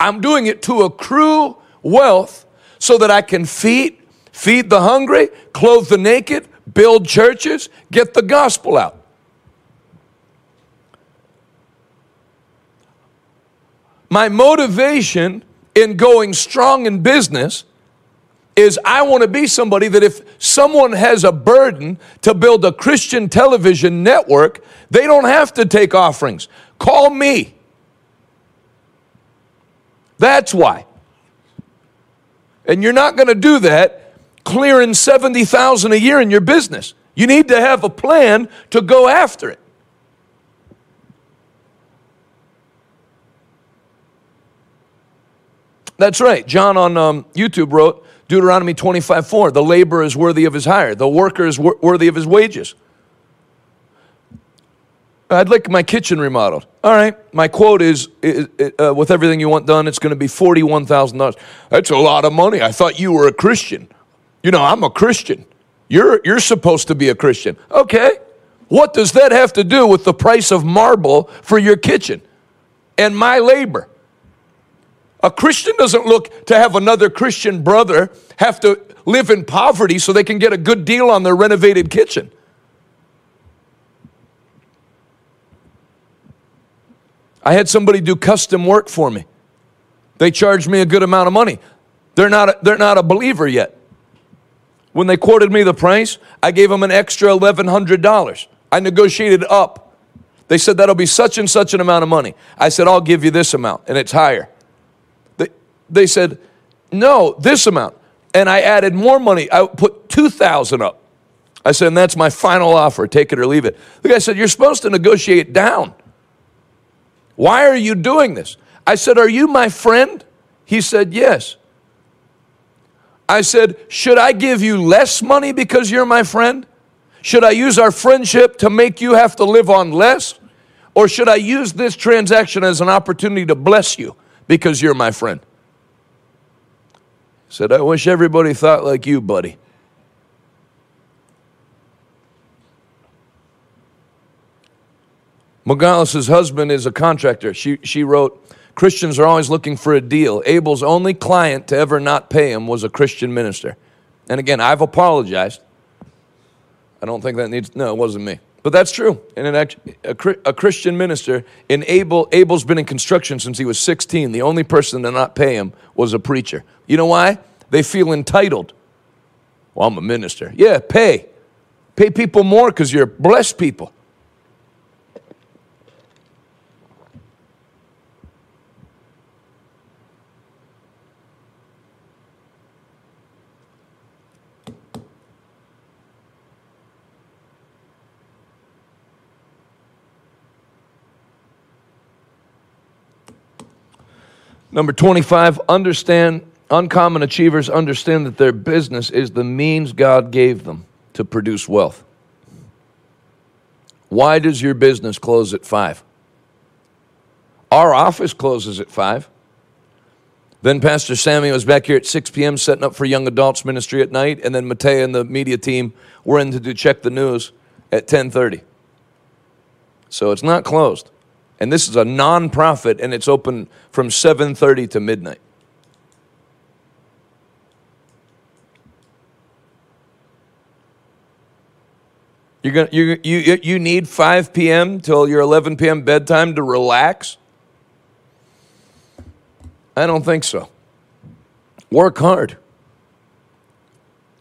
I'm doing it to accrue wealth so that I can feed the hungry, clothe the naked, build churches, get the gospel out. My motivation in going strong in business is I want to be somebody that if someone has a burden to build a Christian television network, they don't have to take offerings. Call me. That's why. And you're not going to do that clearing $70,000 a year in your business. You need to have a plan to go after it. That's right. John on YouTube wrote, Deuteronomy 25:4, the laborer is worthy of his hire. The worker is worthy of his wages. I'd like my kitchen remodeled. All right, my quote is with everything you want done, it's going to be $41,000. That's a lot of money. I thought you were a Christian. You know, I'm a Christian. You're supposed to be a Christian. Okay, what does that have to do with the price of marble for your kitchen and my labor? A Christian doesn't look to have another Christian brother have to live in poverty so they can get a good deal on their renovated kitchen. I had somebody do custom work for me. They charged me a good amount of money. They're not a believer yet. When they quoted me the price, I gave them an extra $1,100. I negotiated up. They said, that'll be such and such an amount of money. I said, I'll give you this amount, and it's higher. They said, no, this amount. And I added more money. I put $2,000 up. I said, and that's my final offer. Take it or leave it. The guy said, you're supposed to negotiate down. Why are you doing this? I said, are you my friend? He said, yes. I said, should I give you less money because you're my friend? Should I use our friendship to make you have to live on less? Or should I use this transaction as an opportunity to bless you because you're my friend? Said, I wish everybody thought like you, buddy. Morgales' husband is a contractor. She wrote, Christians are always looking for a deal. Abel's only client to ever not pay him was a Christian minister. And again, I've apologized. I don't think that needs, no, it wasn't me. But that's true. And a Christian minister, and Abel's been in construction since he was 16. The only person to not pay him was a preacher. You know why? They feel entitled. Well, I'm a minister. Yeah, pay. Pay people more because you're blessed people. Number 25, understand Uncommon achievers understand that their business is the means God gave them to produce wealth. Why does your business close at 5? Our office closes at 5. Then Pastor Sammy was back here at 6 p.m. setting up for young adults ministry at night, and then Matea and the media team were in to do Check the News at 10:30. So it's not closed. And this is a non-profit, and it's open from 7:30 to midnight. You need 5 p.m. till your 11 p.m. bedtime to relax? I don't think so. Work hard.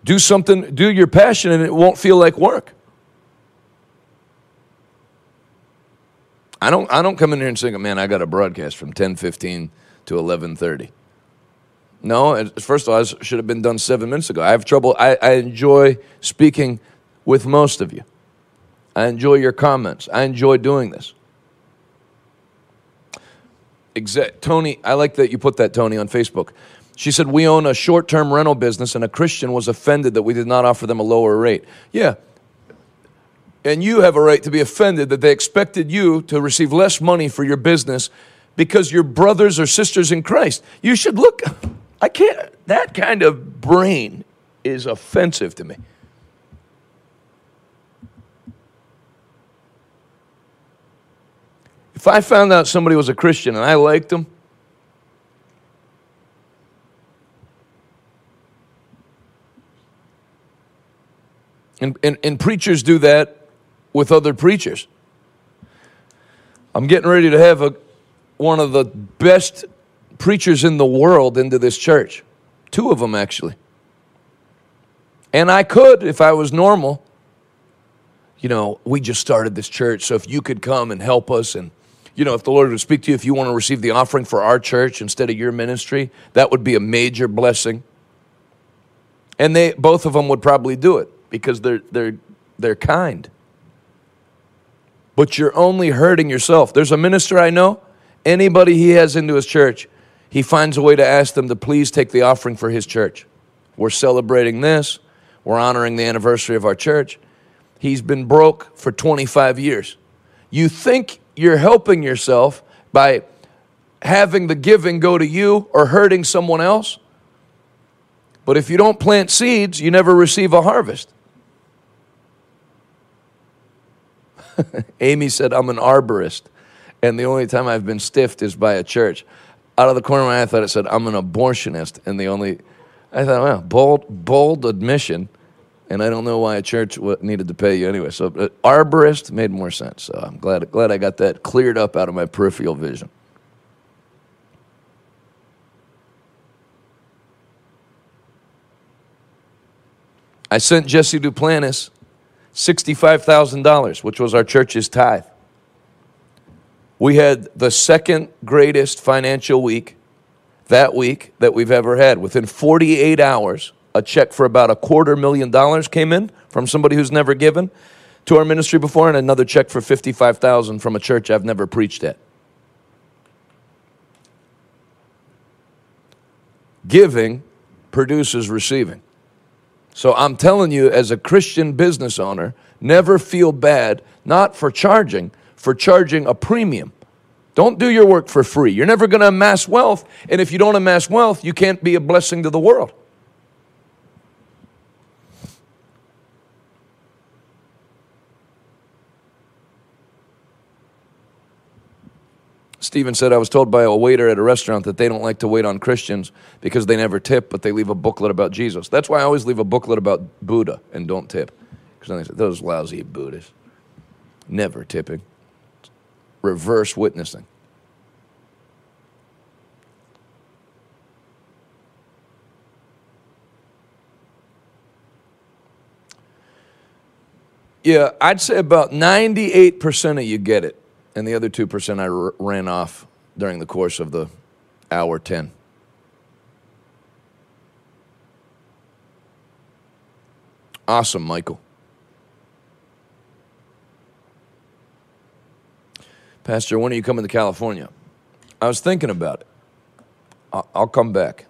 Do something, do your passion, and it won't feel like work. I don't come in here and think, man, I got a broadcast from 10:15 to 11:30. No, first of all, I should have been done 7 minutes ago. I have trouble. I enjoy speaking with most of you. I enjoy your comments. I enjoy doing this. Tony, I like that you put that, Tony, on Facebook. She said, we own a short-term rental business, and a Christian was offended that we did not offer them a lower rate. Yeah. And you have a right to be offended that they expected you to receive less money for your business because you're brothers or sisters in Christ. You should look. I can't. That kind of brain is offensive to me. If I found out somebody was a Christian and I liked them, and preachers do that with other preachers. I'm getting ready to have one of the best preachers in the world into this church. 2 of them, actually. And I could, if I was normal, we just started this church, so if you could come and help us and, if the Lord would speak to you, if you want to receive the offering for our church instead of your ministry, that would be a major blessing. And both of them would probably do it because they're kind. But you're only hurting yourself. There's a minister I know, anybody he has into his church, he finds a way to ask them to please take the offering for his church. We're celebrating this. We're honoring the anniversary of our church. He's been broke for 25 years. You think you're helping yourself by having the giving go to you or hurting someone else. But if you don't plant seeds, you never receive a harvest. Amy said, I'm an arborist, and the only time I've been stiffed is by a church. Out of the corner of my eye, I thought it said, I'm an abortionist, and I thought, wow, bold admission, and I don't know why a church needed to pay you anyway. So arborist made more sense. So I'm glad I got that cleared up out of my peripheral vision. I sent Jesse Duplantis $65,000, which was our church's tithe. We had the second greatest financial week that week that we've ever had. Within 48 hours, a check for about $250,000 came in from somebody who's never given to our ministry before, and another check for $55,000 from a church I've never preached at. Giving produces receiving. So I'm telling you, as a Christian business owner, never feel bad, not for charging a premium. Don't do your work for free. You're never going to amass wealth, and if you don't amass wealth, you can't be a blessing to the world. Stephen said, I was told by a waiter at a restaurant that they don't like to wait on Christians because they never tip, but they leave a booklet about Jesus. That's why I always leave a booklet about Buddha and don't tip. Because then they say, those lousy Buddhists, never tipping. Reverse witnessing. Yeah, I'd say about 98% of you get it. And the other 2% I ran off during the course of the hour 10. Awesome, Michael. Pastor, when are you coming to California? I was thinking about it. I'll come back.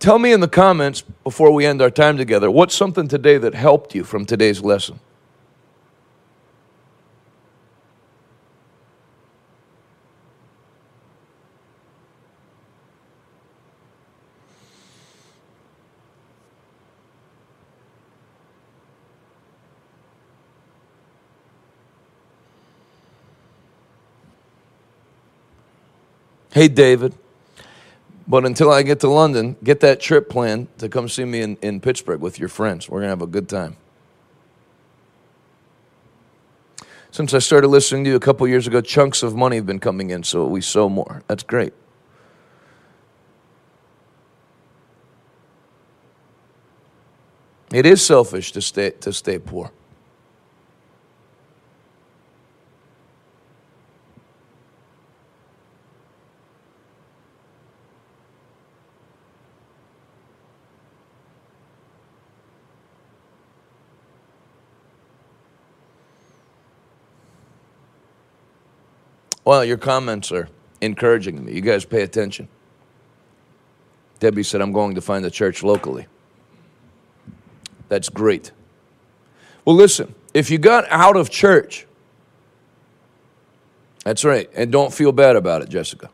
Tell me in the comments before we end our time together, what's something today that helped you from today's lesson? Hey, David, but until I get to London, get that trip planned to come see me in Pittsburgh with your friends. We're going to have a good time. Since I started listening to you a couple years ago, chunks of money have been coming in, so we sow more. That's great. It is selfish to stay poor. Well, your comments are encouraging me. You guys pay attention. Debbie said, I'm going to find a church locally. That's great. Well, listen, if you got out of church, that's right, and don't feel bad about it, Jessica.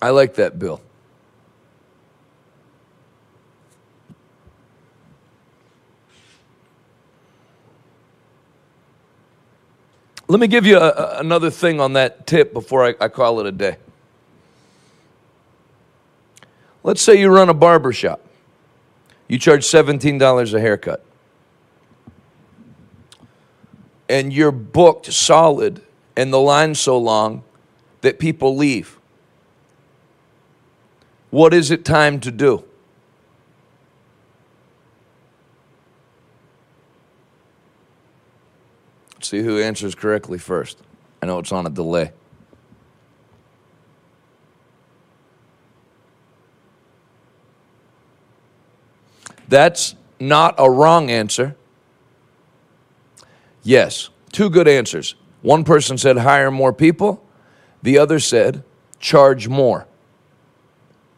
I like that, Bill. Let me give you another thing on that tip before I call it a day. Let's say you run a barber shop. You charge $17 a haircut. And you're booked solid and the line's so long that people leave. What is it time to do? See who answers correctly first. I know it's on a delay. That's not a wrong answer. Yes, two good answers. One person said hire more people. The other said charge more.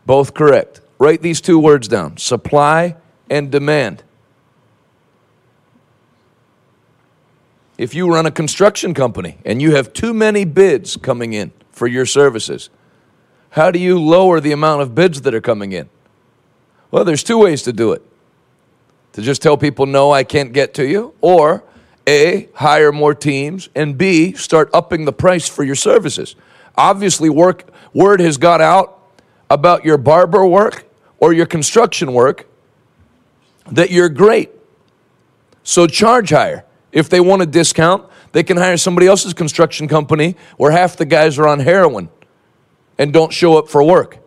Both correct. Write these two words down, supply and demand. If you run a construction company and you have too many bids coming in for your services, how do you lower the amount of bids that are coming in? Well, there's two ways to do it. To just tell people, no, I can't get to you, or A, hire more teams, and B, start upping the price for your services. Obviously, word has got out about your barber work or your construction work that you're great, so charge higher. If they want a discount, they can hire somebody else's construction company where half the guys are on heroin and don't show up for work.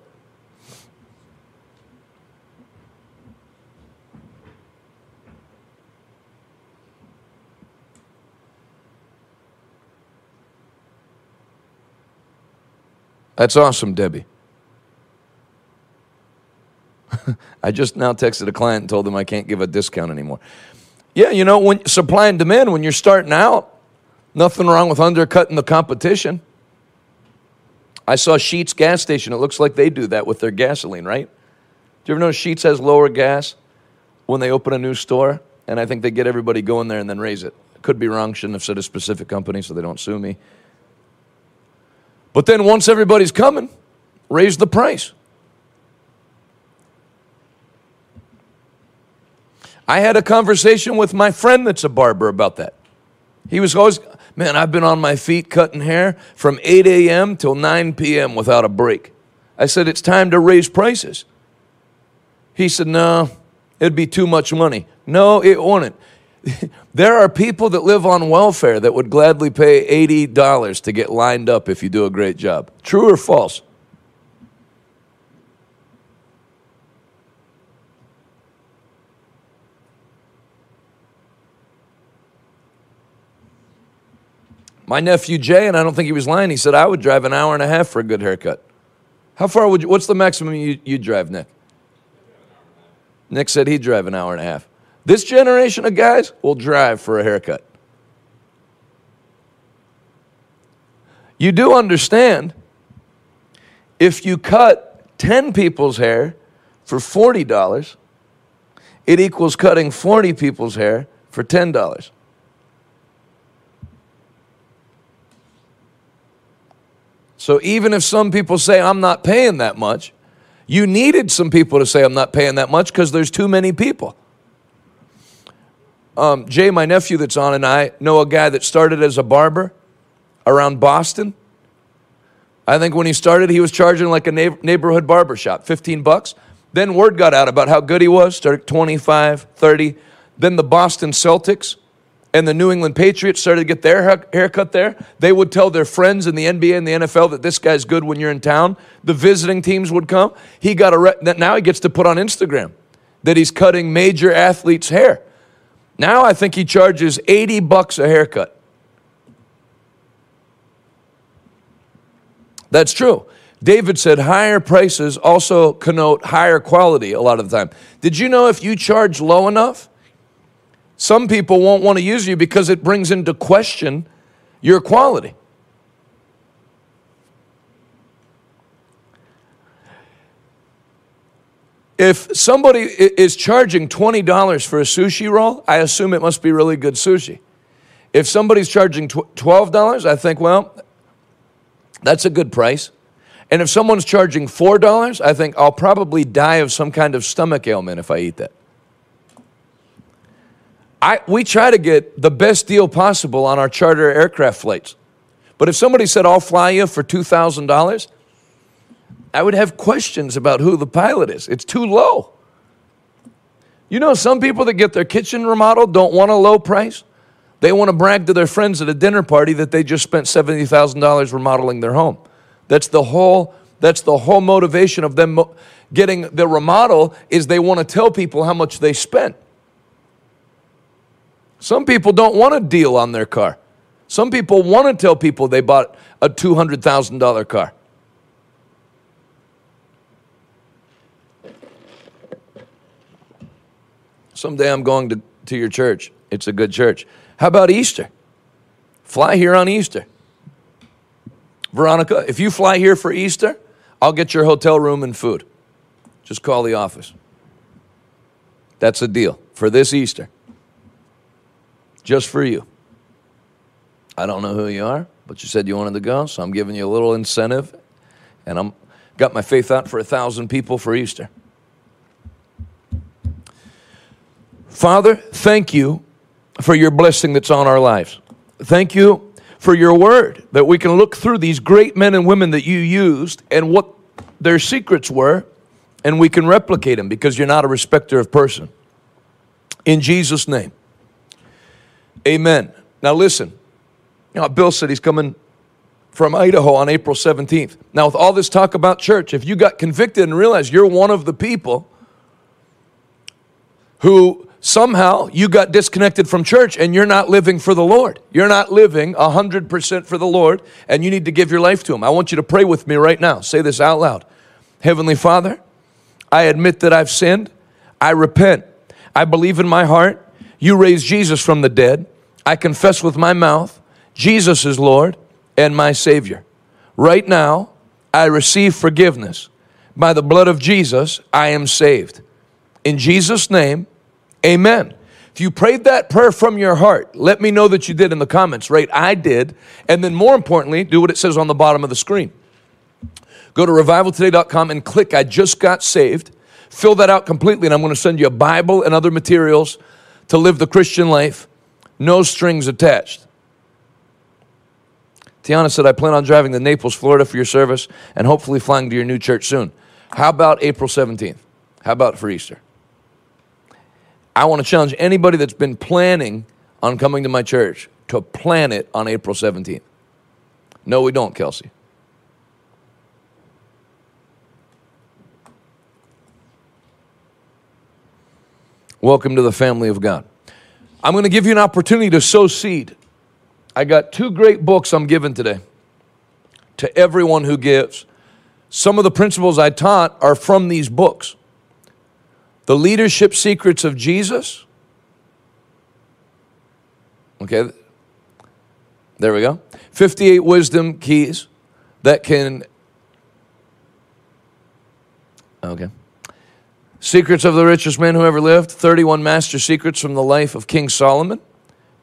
That's awesome, Debbie. I just now texted a client and told them I can't give a discount anymore. Yeah, you know, when supply and demand, when you're starting out, nothing wrong with undercutting the competition. I saw Sheetz gas station. It looks like they do that with their gasoline, right? Do you ever know Sheetz has lower gas when they open a new store? And I think they get everybody going there and then raise it. Could be wrong. Shouldn't have said a specific company so they don't sue me. But then once everybody's coming, raise the price. I had a conversation with my friend that's a barber about that. He was always, man, I've been on my feet cutting hair from 8 a.m. till 9 p.m. without a break. I said, it's time to raise prices. He said, no, it'd be too much money. No, it wouldn't. There are people that live on welfare that would gladly pay $80 to get lined up if you do a great job. True or false? My nephew Jay, and I don't think he was lying, he said, I would drive an hour and a half for a good haircut. How far would you, what's the maximum you'd drive, Nick? Nick said he'd drive an hour and a half. This generation of guys will drive for a haircut. You do understand, if you cut 10 people's hair for $40, it equals cutting 40 people's hair for $10. So even if some people say, I'm not paying that much, you needed some people to say, I'm not paying that much, because there's too many people. Jay, my nephew that's on, and I know a guy that started as a barber around Boston. I think when he started, he was charging like a neighborhood barber shop, $15. Then word got out about how good he was, started 25, 30. Then the Boston Celtics and the New England Patriots started to get their haircut there. They would tell their friends in the NBA and the NFL that this guy's good when you're in town. The visiting teams would come. He got now he gets to put on Instagram that he's cutting major athletes' hair. Now I think he charges $80 a haircut. That's true. David said higher prices also connote higher quality a lot of the time. Did you know if you charge low enough, some people won't want to use you because it brings into question your quality? If somebody is charging $20 for a sushi roll, I assume it must be really good sushi. If somebody's charging $12, I think, well, that's a good price. And if someone's charging $4, I think I'll probably die of some kind of stomach ailment if I eat that. We try to get the best deal possible on our charter aircraft flights. But if somebody said, I'll fly you for $2,000, I would have questions about who the pilot is. It's too low. You know, some people that get their kitchen remodeled don't want a low price. They want to brag to their friends at a dinner party that they just spent $70,000 remodeling their home. That's the whole motivation of them getting the remodel, is they want to tell people how much they spent. Some people don't want a deal on their car. Some people want to tell people they bought a $200,000 car. Someday I'm going to your church. It's a good church. How about Easter? Fly here on Easter. Veronica, if you fly here for Easter, I'll get your hotel room and food. Just call the office. That's a deal for this Easter. Just for you. I don't know who you are, but you said you wanted to go, so I'm giving you a little incentive, and I'm got my faith out for 1,000 people for Easter. Father, thank you for your blessing that's on our lives. Thank you for your word, that we can look through these great men and women that you used and what their secrets were, and we can replicate them, because you're not a respecter of person. In Jesus' name, amen. Now listen, Bill said he's coming from Idaho on April 17th. Now with all this talk about church, if you got convicted and realized you're one of the people who somehow you got disconnected from church and you're not living for the Lord. You're not living 100% for the Lord, and you need to give your life to him. I want you to pray with me right now. Say this out loud. Heavenly Father, I admit that I've sinned. I repent. I believe in my heart you raised Jesus from the dead. I confess with my mouth, Jesus is Lord and my Savior. Right now, I receive forgiveness. By the blood of Jesus, I am saved. In Jesus' name, amen. If you prayed that prayer from your heart, let me know that you did in the comments. Right, I did. And then more importantly, do what it says on the bottom of the screen. Go to revivaltoday.com and click I just got saved. Fill that out completely, and I'm going to send you a Bible and other materials to live the Christian life, no strings attached. Tiana said, I plan on driving to Naples, Florida for your service and hopefully flying to your new church soon. How about April 17th? How about for Easter? I want to challenge anybody that's been planning on coming to my church to plan it on April 17th. No, we don't, Kelsey. Welcome to the family of God. I'm going to give you an opportunity to sow seed. I got two great books I'm giving today to everyone who gives. Some of the principles I taught are from these books. The Leadership Secrets of Jesus. Okay. There we go. 58 wisdom keys that can... Okay. Secrets of the richest man who ever lived. 31 master secrets from the life of King Solomon.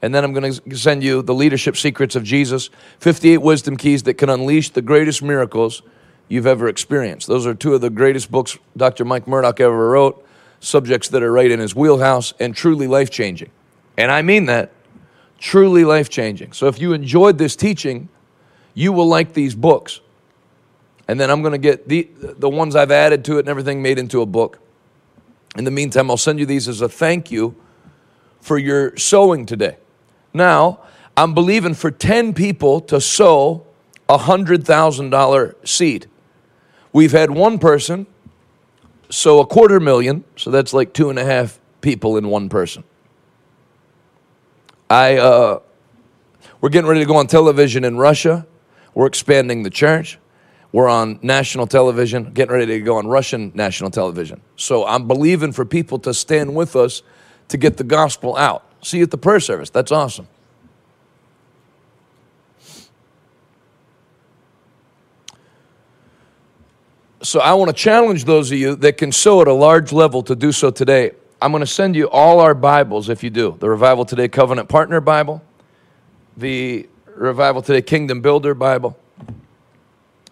And then I'm going to send you the leadership secrets of Jesus. 58 wisdom keys that can unleash the greatest miracles you've ever experienced. Those are two of the greatest books Dr. Mike Murdoch ever wrote. Subjects that are right in his wheelhouse and truly life-changing. And I mean that. Truly life-changing. So if you enjoyed this teaching, you will like these books. And then I'm going to get the ones I've added to it and everything made into a book. In the meantime, I'll send you these as a thank you for your sowing today. Now, I'm believing for 10 people to sow a $100,000 seed. We've had one person sow a $250,000, so that's like 2.5 people in one person. We're getting ready to go on television in Russia. We're expanding the church. We're on national television, getting ready to go on Russian national television. So I'm believing for people to stand with us to get the gospel out. See you at the prayer service. That's awesome. So I want to challenge those of you that can sow at a large level to do so today. I'm going to send you all our Bibles if you do. The Revival Today Covenant Partner Bible, the Revival Today Kingdom Builder Bible,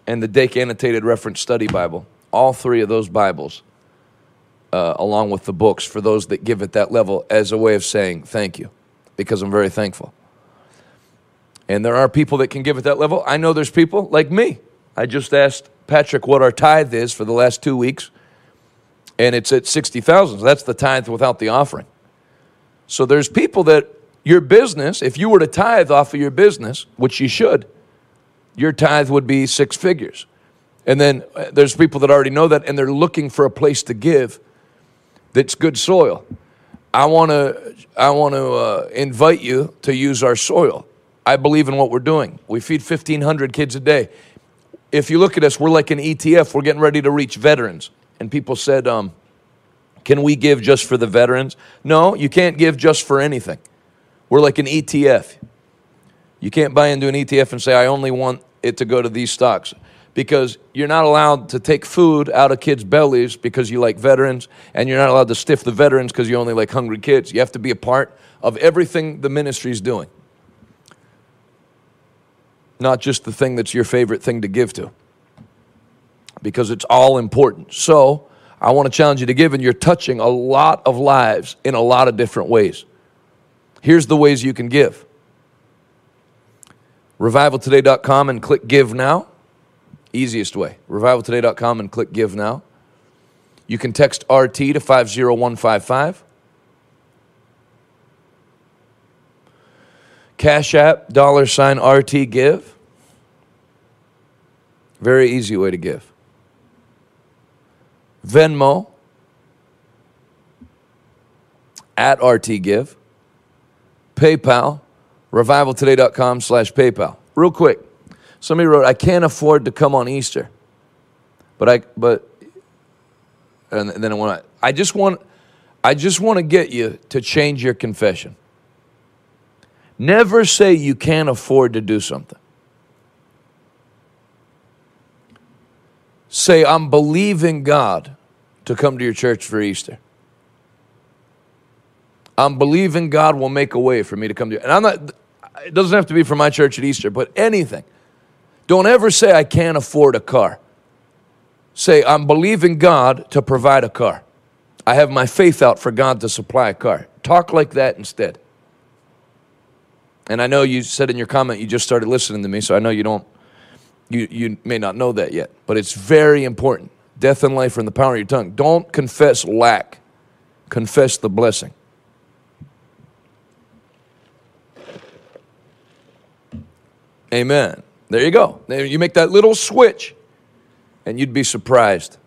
and the Dake Annotated Reference Study Bible. All three of those Bibles, along with the books, for those that give at that level as a way of saying thank you, because I'm very thankful. And there are people that can give at that level. I know there's people like me. I just asked Patrick what our tithe is for the last 2 weeks. And it's at 60,000. So that's the tithe without the offering. So there's people that your business, if you were to tithe off of your business, which you should, your tithe would be 6 figures. And then there's people that already know that, and they're looking for a place to give that's good soil. I want to invite you to use our soil. I believe in what we're doing. We feed 1,500 kids a day. If you look at us, we're like an ETF. We're getting ready to reach veterans. And people said, can we give just for the veterans? No, you can't give just for anything. We're like an ETF. You can't buy into an ETF and say, I only want it to go to these stocks. Because you're not allowed to take food out of kids' bellies because you like veterans. And you're not allowed to stiff the veterans because you only like hungry kids. You have to be a part of everything the ministry's doing. Not just the thing that's your favorite thing to give to. Because it's all important. So I want to challenge you to give, and you're touching a lot of lives in a lot of different ways. Here's the ways you can give. Revivaltoday.com and click give now. Easiest way. Revivaltoday.com and click give now. You can text RT to 50155. Cash App, $ RT give. Very easy way to give. Venmo, at RT Give, PayPal, revivaltoday.com/PayPal. Real quick, somebody wrote, I can't afford to come on Easter, I just want to get you to change your confession. Never say you can't afford to do something. Say, I'm believing God to come to your church for Easter. I'm believing God will make a way for me to come to you. And it doesn't have to be for my church at Easter, but anything. Don't ever say, I can't afford a car. Say, I'm believing God to provide a car. I have my faith out for God to supply a car. Talk like that instead. And I know you said in your comment, you just started listening to me, so I know you don't. You may not know that yet, but it's very important. Death and life are in the power of your tongue. Don't confess lack. Confess the blessing. Amen. There you go. You make that little switch, and you'd be surprised.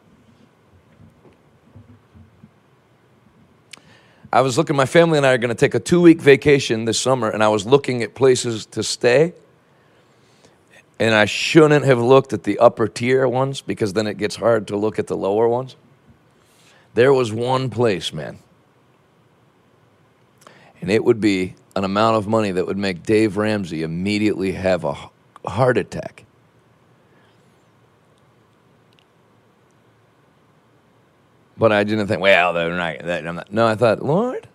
I was looking, my family and I are going to take a 2-week vacation this summer, and I was looking at places to stay. And I shouldn't have looked at the upper tier ones because then it gets hard to look at the lower ones. There was one place, man. And it would be an amount of money that would make Dave Ramsey immediately have a heart attack. But I didn't think, well, they're not, I'm not. No, I thought, Lord,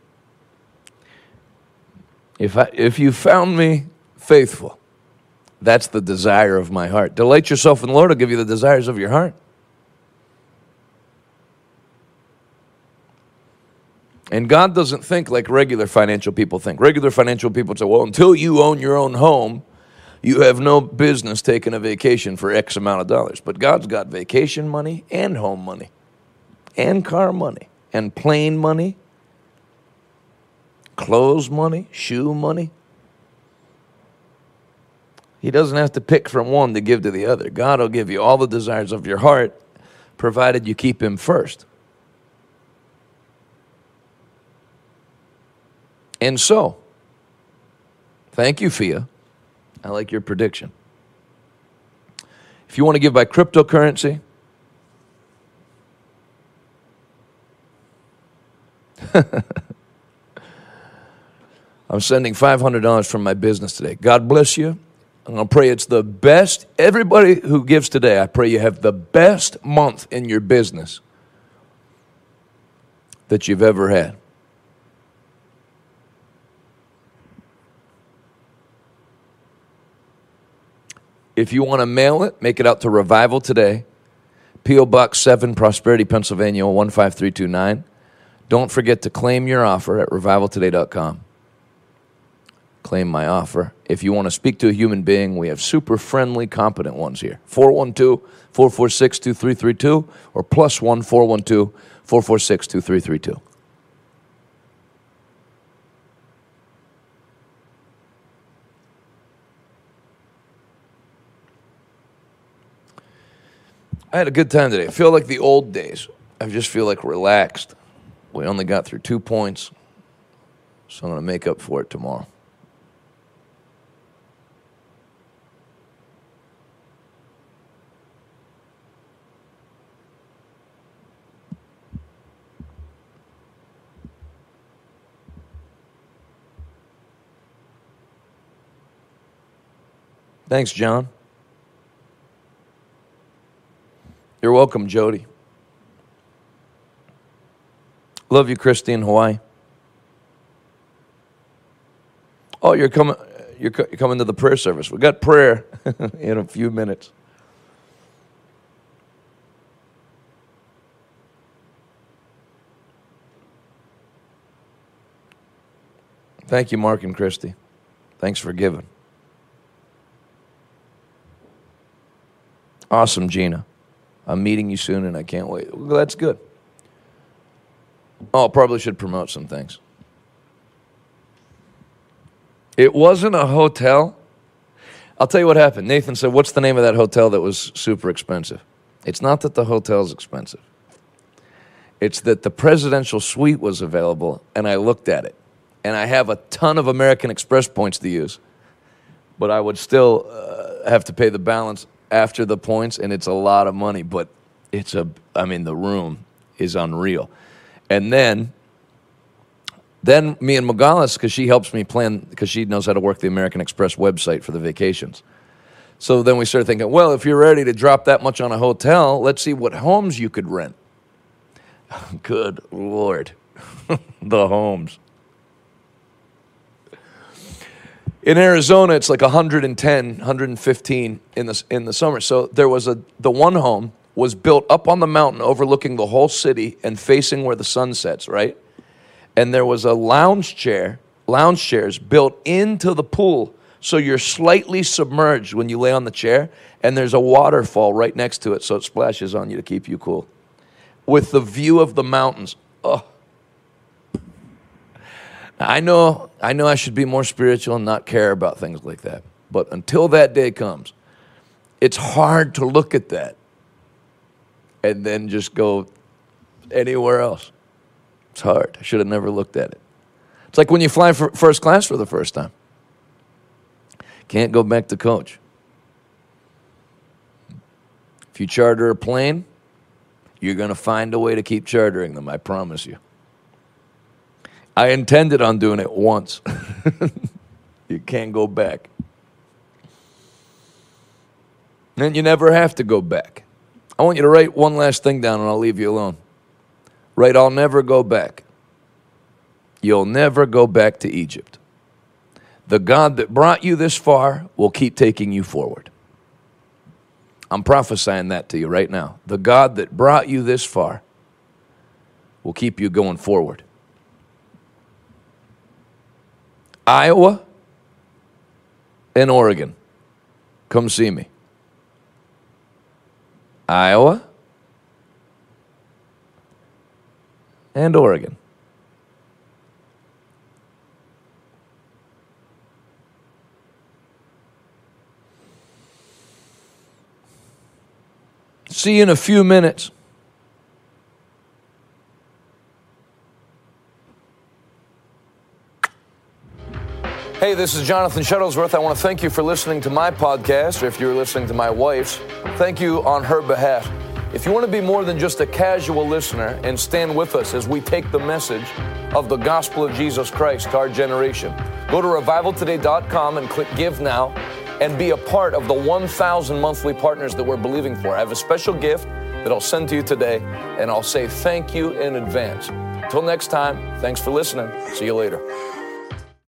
if you found me faithful, that's the desire of my heart. Delight yourself in the Lord, he'll give you the desires of your heart. And God doesn't think like regular financial people think. Regular financial people say, well, until you own your own home, you have no business taking a vacation for X amount of dollars. But God's got vacation money and home money and car money and plane money, clothes money, shoe money. He doesn't have to pick from one to give to the other. God will give you all the desires of your heart, provided you keep him first. And so, thank you, Fia. I like your prediction. If you want to give by cryptocurrency, I'm sending $500 from my business today. God bless you. I'm going to pray it's the best. Everybody who gives today, I pray you have the best month in your business that you've ever had. If you want to mail it, make it out to Revival Today, P.O. Box 7, Prosperity, Pennsylvania, 15329. Don't forget to claim your offer at revivaltoday.com. Claim my offer. If you want to speak to a human being, we have super friendly, competent ones here. 412-446-2332 or +1 412-446-2332. I had a good time today. I feel like the old days. I just feel like relaxed. We only got through 2 points, so I'm going to make up for it tomorrow. Thanks, John. You're welcome, Jody. Love you, Christy in Hawaii. Oh, you're coming to the prayer service. We got prayer in a few minutes. Thank you, Mark and Christy. Thanks for giving. Awesome, Gina. I'm meeting you soon, and I can't wait. Well, that's good. Oh, probably should promote some things. It wasn't a hotel. I'll tell you what happened. Nathan said, what's the name of that hotel that was super expensive? It's not that the hotel's expensive. It's that the presidential suite was available, and I looked at it. And I have a ton of American Express points to use, but I would still have to pay the balance after the points, and it's a lot of money, but the room is unreal. And then me and Magalis, because she helps me plan, because she knows how to work the American Express website for the vacations. So then we started thinking, well, if you're ready to drop that much on a hotel, let's see what homes you could rent. Good Lord, the homes. In Arizona, it's like 110, 115 in the summer. So there was the one home was built up on the mountain overlooking the whole city and facing where the sun sets, right? And there was a lounge chairs built into the pool. So you're slightly submerged when you lay on the chair, and there's a waterfall right next to it, so it splashes on you to keep you cool. With the view of the mountains. Oh. I know I should be more spiritual and not care about things like that. But until that day comes, it's hard to look at that and then just go anywhere else. It's hard. I should have never looked at it. It's like when you fly for first class for the first time. Can't go back to coach. If you charter a plane, you're going to find a way to keep chartering them, I promise you. I intended on doing it once. You can't go back. And you never have to go back. I want you to write one last thing down and I'll leave you alone. Write, I'll never go back. You'll never go back to Egypt. The God that brought you this far will keep taking you forward. I'm prophesying that to you right now. The God that brought you this far will keep you going forward. Iowa and Oregon, come see me. Iowa and Oregon. See you in a few minutes. Hey, this is Jonathan Shuttlesworth. I want to thank you for listening to my podcast, or if you're listening to my wife's, thank you on her behalf. If you want to be more than just a casual listener and stand with us as we take the message of the gospel of Jesus Christ to our generation, go to revivaltoday.com and click Give Now and be a part of the 1,000 monthly partners that we're believing for. I have a special gift that I'll send to you today, and I'll say thank you in advance. Until next time, thanks for listening. See you later.